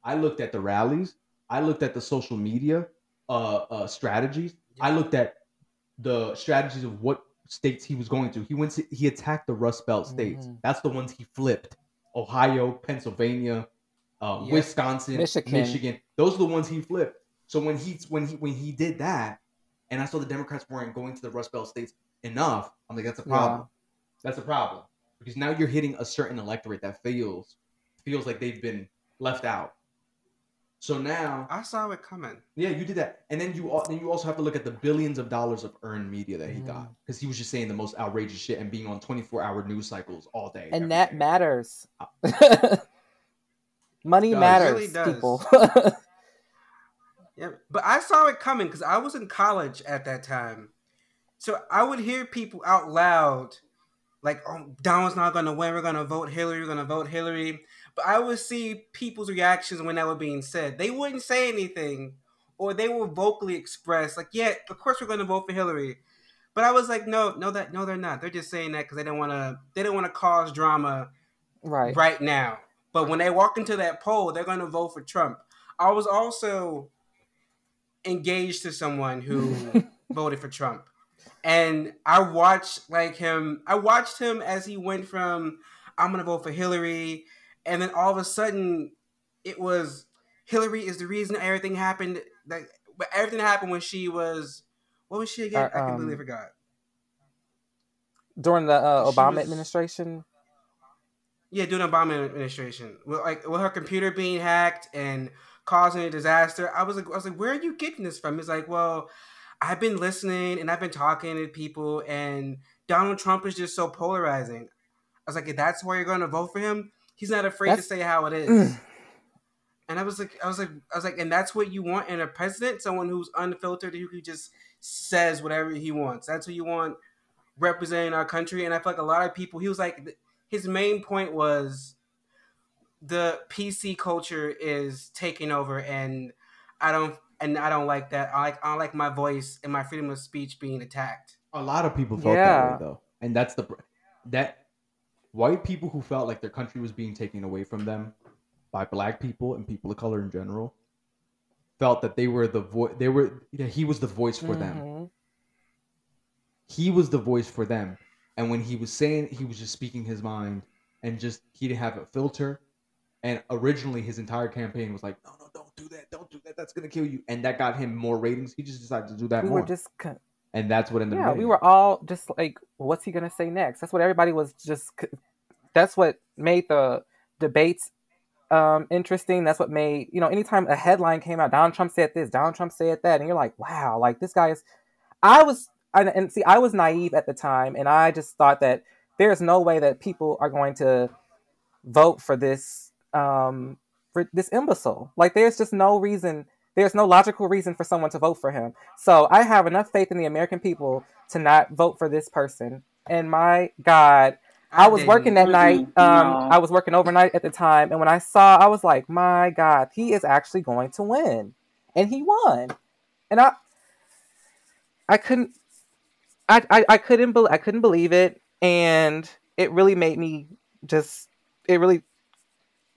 I looked at the rallies, I looked at the social media strategies, I looked at the strategies of what states he was going to. He attacked the Rust Belt states. That's the ones he flipped: Ohio, Pennsylvania, Wisconsin, Michigan. Those are the ones he flipped. So when he did that, and I saw the Democrats weren't going to the Rust Belt states enough, I'm like, that's a problem. Yeah. That's a problem, because now you're hitting a certain electorate that feels like they've been left out. So now I saw it coming. Yeah, you did that, and then you also have to look at the billions of dollars of earned media that he got, because he was just saying the most outrageous shit and being on 24-hour news cycles all day. And that matters. Money matters, it really people. Yeah, but I saw it coming because I was in college at that time. So I would hear people out loud, like, oh, Donald's not going to win. We're going to vote Hillary. We're going to vote Hillary. But I would see people's reactions when that was being said. They wouldn't say anything, or they would vocally express, like, yeah, of course we're going to vote for Hillary. But I was like, no, they're not. They're just saying that because they don't want to cause drama right now. But when they walk into that poll, they're going to vote for Trump. I was also engaged to someone who voted for Trump. And I watched him as he went from, I'm going to vote for Hillary. And then all of a sudden it was, Hillary is the reason everything happened. Like, but everything happened when she was, what was she again? I completely forgot. During the Obama administration? Yeah, during the Obama administration. With her computer being hacked and causing a disaster. I was like, where are you getting this from? It's like, well, I've been listening and I've been talking to people, and Donald Trump is just so polarizing. I was like, if that's why you're going to vote for him, he's not afraid to say how it is. And I was like, and that's what you want in a president? Someone who's unfiltered, who just says whatever he wants. That's who you want representing our country. And I feel like a lot of people, he was like, his main point was the PC culture is taking over, and I don't like that. I don't like my voice and my freedom of speech being attacked. A lot of people felt that way, though, and that's that white people who felt like their country was being taken away from them by black people and people of color in general felt that they were the voice. He was the voice for them. He was the voice for them, and when he was saying, he was just speaking his mind, and just he didn't have a filter. And originally, his entire campaign was like, no, don't do that. Don't do that. That's going to kill you. And that got him more ratings. He just decided to do that more. And that's what ended up. Yeah, we were all just like, what's he going to say next? That's what everybody was just. That's what made the debates interesting. That's what made, anytime a headline came out, Donald Trump said this, Donald Trump said that. And you're like, wow, like this guy is. I was naive at the time. And I just thought that there's no way that people are going to vote for this. For this imbecile. Like, there's just no reason, there's no logical reason for someone to vote for him. So I have enough faith in the American people to not vote for this person. And my God, I was working that night. I was working overnight at the time. And when I saw, I was like, my God, he is actually going to win. And he won. And I couldn't believe it. And it really made me it really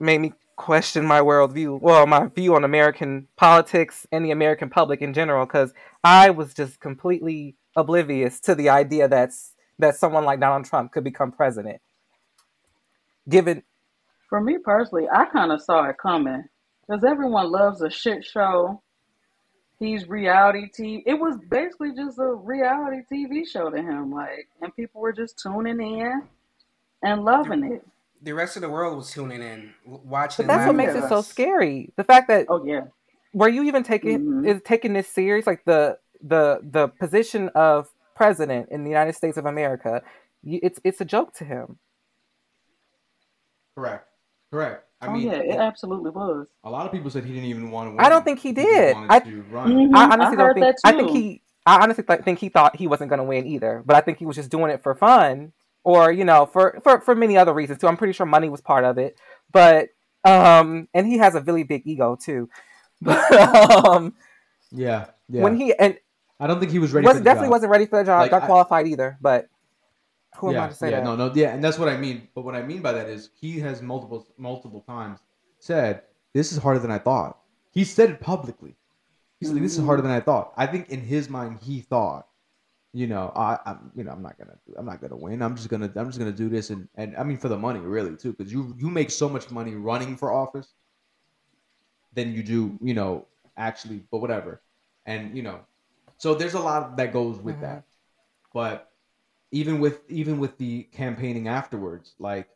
made me question my worldview. Well, my view on American politics and the American public in general, because I was just completely oblivious to the idea that someone like Donald Trump could become president. For me personally, I kind of saw it coming, because everyone loves a shit show. He's reality TV. It was basically just a reality TV show to him, like, and people were just tuning in and loving it. The rest of the world was tuning in, watching. But that's what makes it so scary. The fact that were you even taking taking this serious? Like the position of president in the United States of America, it's a joke to him. Correct. I mean, it absolutely was. A lot of people said he didn't even want to win. I don't think he did. I honestly think he thought he wasn't going to win either. But I think he was just doing it for fun, or for many other reasons too. I'm pretty sure money was part of it. But and he has a really big ego too. But when he and I don't think he was ready. Wasn't ready for the job. Like, not qualified either. But. Who am I to say that? And that's what I mean. But what I mean by that is he has multiple times said, this is harder than I thought. He said it publicly. He's like, this is harder than I thought. I think in his mind, he thought, I'm not gonna win. I'm just gonna do this, and I mean for the money really too, because you make so much money running for office than you do, actually. But whatever, and so there's a lot that goes with that, but. Even with the campaigning afterwards, like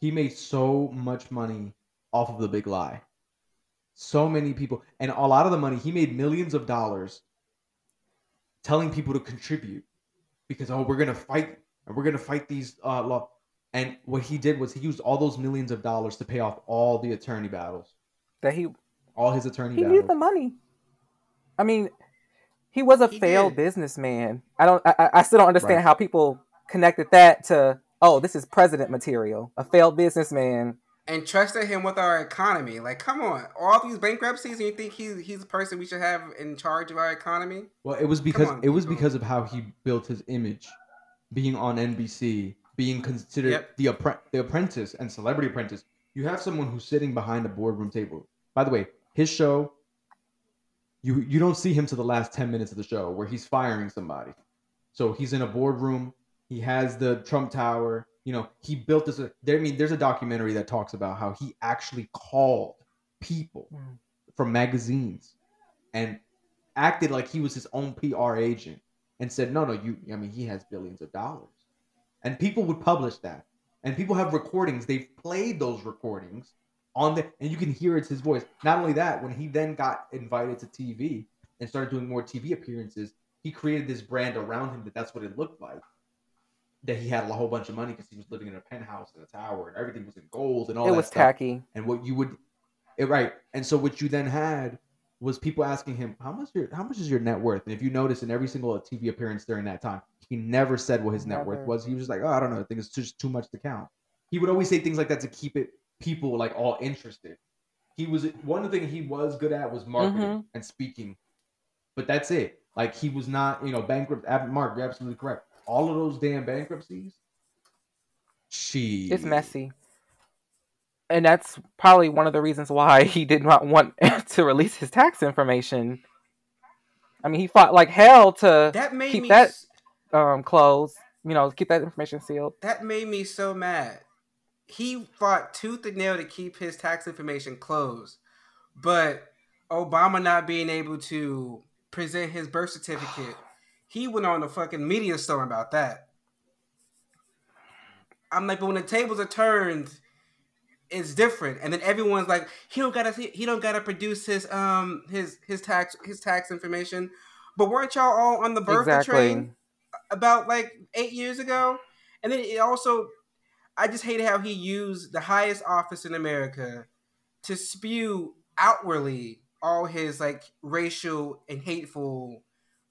he made so much money off of the big lie. So many people, and a lot of the money, he made millions of dollars telling people to contribute because, we're going to fight and we're going to fight these law. And what he did was he used all those millions of dollars to pay off all the attorney battles. He used the money. I mean... He was a failed businessman. I still don't understand how people connected that to, this is president material. A failed businessman. And trusted him with our economy. Like, come on. All these bankruptcies, and you think he's the person we should have in charge of our economy? Well, it was because of how he built his image. Being on NBC, being considered the apprentice and celebrity apprentice. You have someone who's sitting behind a boardroom table. By the way, his show... You don't see him to the last 10 minutes of the show where he's firing somebody. So he's in a boardroom. He has the Trump Tower. He built this. There's a documentary that talks about how he actually called people from magazines and acted like he was his own PR agent and said, he has billions of dollars. And people would publish that. And people have recordings. They've played those recordings. And you can hear it's his voice. Not only that, when he then got invited to TV and started doing more TV appearances, he created this brand around him that's what it looked like. That he had a whole bunch of money because he was living in a penthouse and a tower and everything was in gold and all that. It was tacky. And what you would, And so what you then had was people asking him, how much is your net worth? And if you notice in every single TV appearance during that time, he never said what his net worth was. He was just like, I don't know. I think it's just too much to count. He would always say things like that to keep it. People like all interested. He was one of the things he was good at was marketing and speaking, but that's it. Like he was not, bankrupt. Mark, you're absolutely correct. All of those damn bankruptcies. It's messy, and that's probably one of the reasons why he did not want to release his tax information. I mean, he fought like hell to keep that closed. Keep that information sealed. That made me so mad. He fought tooth and nail to keep his tax information closed, but Obama not being able to present his birth certificate, he went on a fucking media storm about that. I'm like, but when the tables are turned, it's different. And then everyone's like, he don't gotta produce his tax information. But weren't y'all all on the birth train about like 8 years ago? And then it also. I just hate how he used the highest office in America to spew outwardly all his like racial and hateful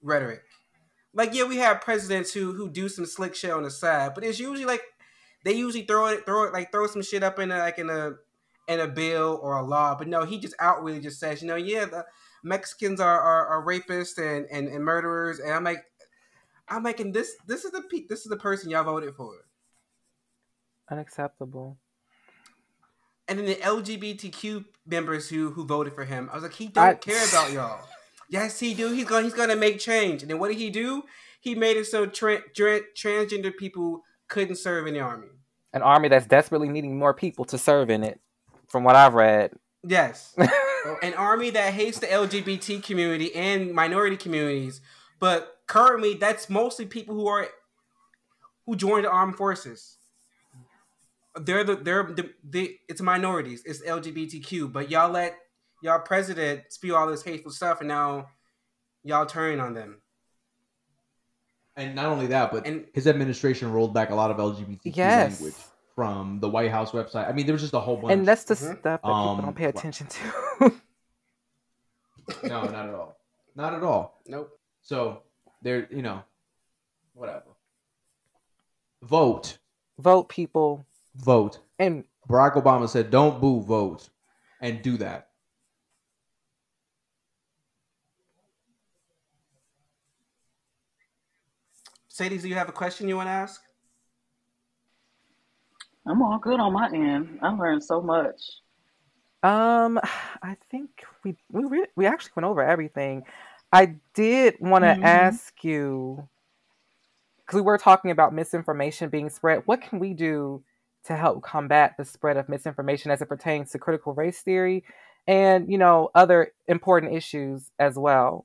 rhetoric. Like, yeah, we have presidents who do some slick shit on the side, but it's usually like they usually throw some shit up in a bill or a law. But no, he just outwardly just says, the Mexicans are rapists and murderers. And I'm like, and this is the person y'all voted for. Unacceptable. And then the LGBTQ members who voted for him, I was like, he don't care about y'all. Yes, he do. He's gonna make change. And then what did he do? He made it so transgender people couldn't serve in the army. An army that's desperately needing more people to serve in it, from what I've read. Yes. an army that hates the LGBT community and minority communities. But currently, that's mostly people who joined the armed forces. It's minorities. It's LGBTQ. But y'all let y'all president spew all this hateful stuff, and now y'all turn on them. And not only that, but his administration rolled back a lot of LGBTQ language from the White House website. I mean, there was just a whole bunch. And that's the stuff that people don't pay attention to. No, not at all. Not at all. Nope. So, there, you know, whatever. Vote. Vote, people. Vote. And Barack Obama said, don't boo, vote. And do that. Sadie, do you have a question you want to ask? I'm all good on my end. I learned so much. I think we actually went over everything. I did want to ask you, because we were talking about misinformation being spread, what can we do to help combat the spread of misinformation as it pertains to critical race theory and, you know, other important issues as well?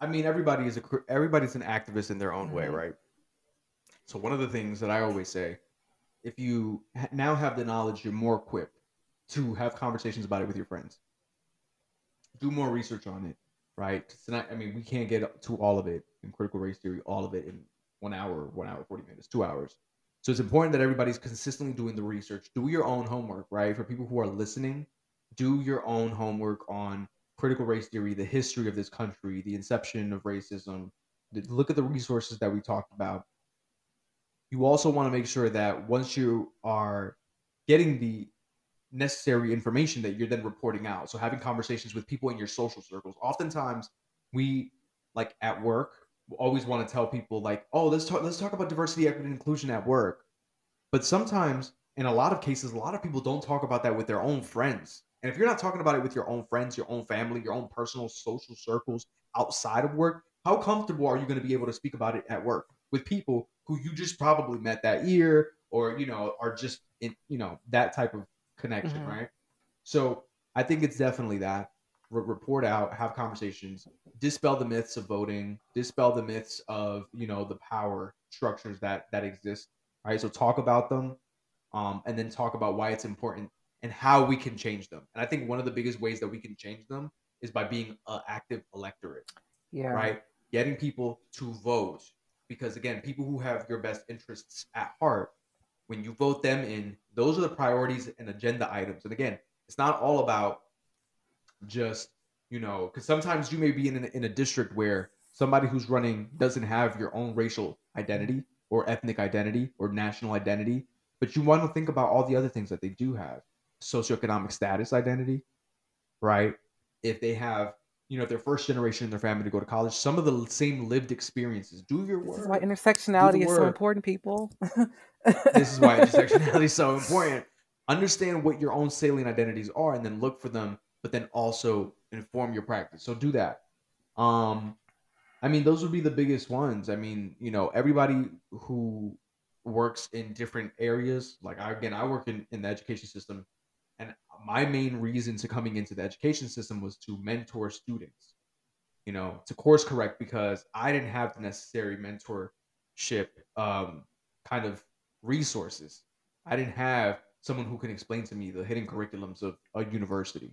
I mean, everybody's an activist in their own way, right? So one of the things that I always say, if you now have the knowledge, you're more equipped to have conversations about it with your friends. Do more research on it, right? Tonight, I mean, we can't get to all of it in critical race theory, all of it in 1 hour, 40 minutes, 2 hours. So it's important that everybody's consistently doing the research. Do your own homework, right? For people who are listening, do your own homework on critical race theory, the history of this country, the inception of racism. Look at the resources that we talked about. You also want to make sure that once you are getting the necessary information that you're then reporting out. So having conversations with people in your social circles. Oftentimes we, like at work, always want to tell people like, oh, let's talk about diversity, equity, and inclusion at work. But sometimes, in a lot of cases, a lot of people don't talk about that with their own friends. And if you're not talking about it with your own friends, your own family, your own personal social circles outside of work, how comfortable are you going to be able to speak about it at work with people who you just probably met that year or, you know, are just in, you know, that type of connection, right? So I think it's definitely that. Report out, have conversations, dispel the myths of voting, dispel the myths of, you know, the power structures that exist, right? So talk about them, and then talk about why it's important and how we can change them. And I think one of the biggest ways that we can change them is by being an active electorate, right? Getting people to vote, because again, people who have your best interests at heart, when you vote them in, those are the priorities and agenda items. And again, it's not all about just, you know, because sometimes you may be in a district where somebody who's running doesn't have your own racial identity or ethnic identity or national identity, but you want to think about all the other things that they do have. Socioeconomic status identity, right? If they have, you know, if they're first generation in their family to go to college, some of the same lived experiences. Do your work. This is why intersectionality is so important, people. This is why intersectionality is so important. Understand what your own salient identities are and then look for them, but then also inform your practice. So do that. I mean, those would be the biggest ones. I mean, you know, everybody who works in different areas, like I work in the education system, and my main reason to coming into the education system was to mentor students, you know, to course correct, because I didn't have the necessary mentorship kind of resources. I didn't have someone who can explain to me the hidden curriculums of a university.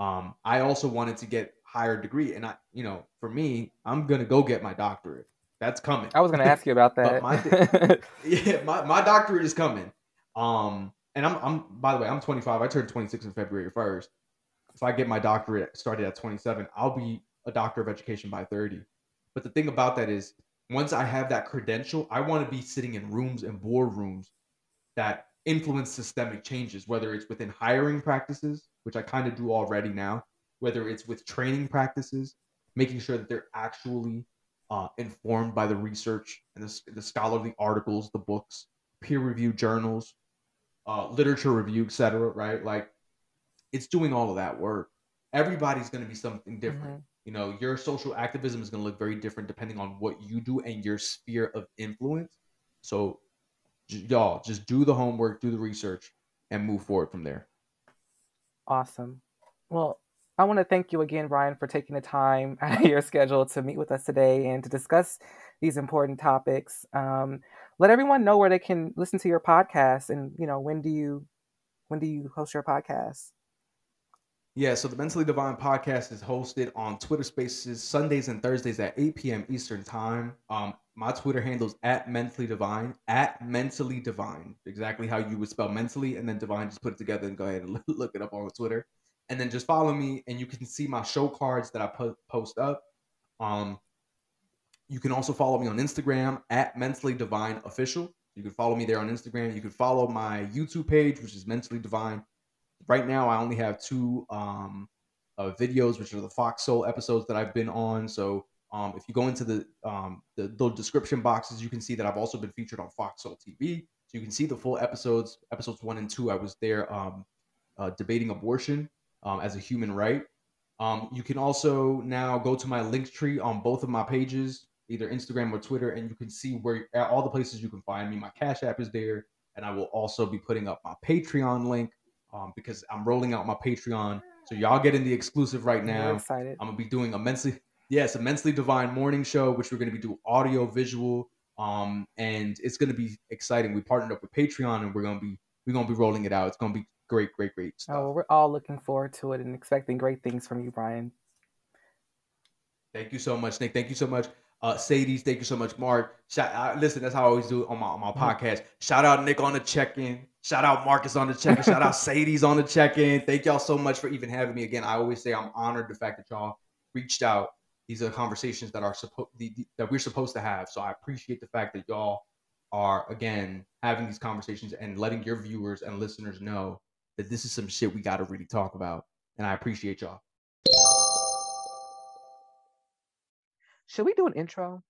I also wanted to get higher degree, and I, you know, for me, I'm going to go get my doctorate. That's coming. I was going to ask you about that. my doctorate is coming. And I'm by the way, I'm 25. I turned 26 on February 1st. If I get my doctorate started at 27, I'll be a doctor of education by 30. But the thing about that is, once I have that credential, I want to be sitting in rooms and boardrooms that influence systemic changes, whether it's within hiring practices, which I kind of do already now, whether it's with training practices, making sure that they're actually informed by the research and the scholarly articles, the books, peer-reviewed journals, literature review, et cetera, right? Like, it's doing all of that work. Everybody's going to be something different. You know, your social activism is going to look very different depending on what you do and your sphere of influence. So y'all just do the homework, do the research, and move forward from there. Awesome. Well, I want to thank you again, Ryan, for taking the time out of your schedule to meet with us today and to discuss these important topics. Let everyone know where they can listen to your podcast, and when do you host your podcast? Yeah, so the Mentally Divine Podcast is hosted on Twitter Spaces Sundays and Thursdays at 8 p.m. Eastern Time. My Twitter handle is @mentally divine, exactly how you would spell mentally, and then divine, just put it together and go ahead and look it up on Twitter. And then just follow me, and you can see my show cards that I post up. You can also follow me on Instagram @mentally divine official. You can follow me there on Instagram. You can follow my YouTube page, which is Mentally Divine. Right now, I only have two videos, which are the Fox Soul episodes that I've been on. So if you go into the description boxes, you can see that I've also been featured on Fox Soul TV. So you can see the full episodes 1 and 2. I was there debating abortion as a human right. You can also now go to my Linktree on both of my pages, either Instagram or Twitter, and you can see where all the places you can find me. My Cash App is there, and I will also be putting up my Patreon link. Because I'm rolling out my Patreon, so y'all getting the exclusive right now. I'm excited. I'm gonna be doing immensely divine morning show, which we're gonna be doing audio visual, and it's gonna be exciting. We partnered up with Patreon, and we're gonna be rolling it out. It's gonna be great stuff. Oh, we're all looking forward to it and expecting great things from you, Brian. Thank you so much, Nick. Thank you so much. Sadie's, thank you so much, Mark. Listen, that's how I always do it on my podcast. Shout out Nick on the check-in. Shout out Marcus on the check-in. Shout out Sadie's on the check-in. Thank y'all so much for even having me again. I always say I'm honored the fact that y'all reached out. These are conversations that are that we're supposed to have. So I appreciate the fact that y'all are again having these conversations and letting your viewers and listeners know that this is some shit we got to really talk about. And I appreciate y'all. Should we do an intro?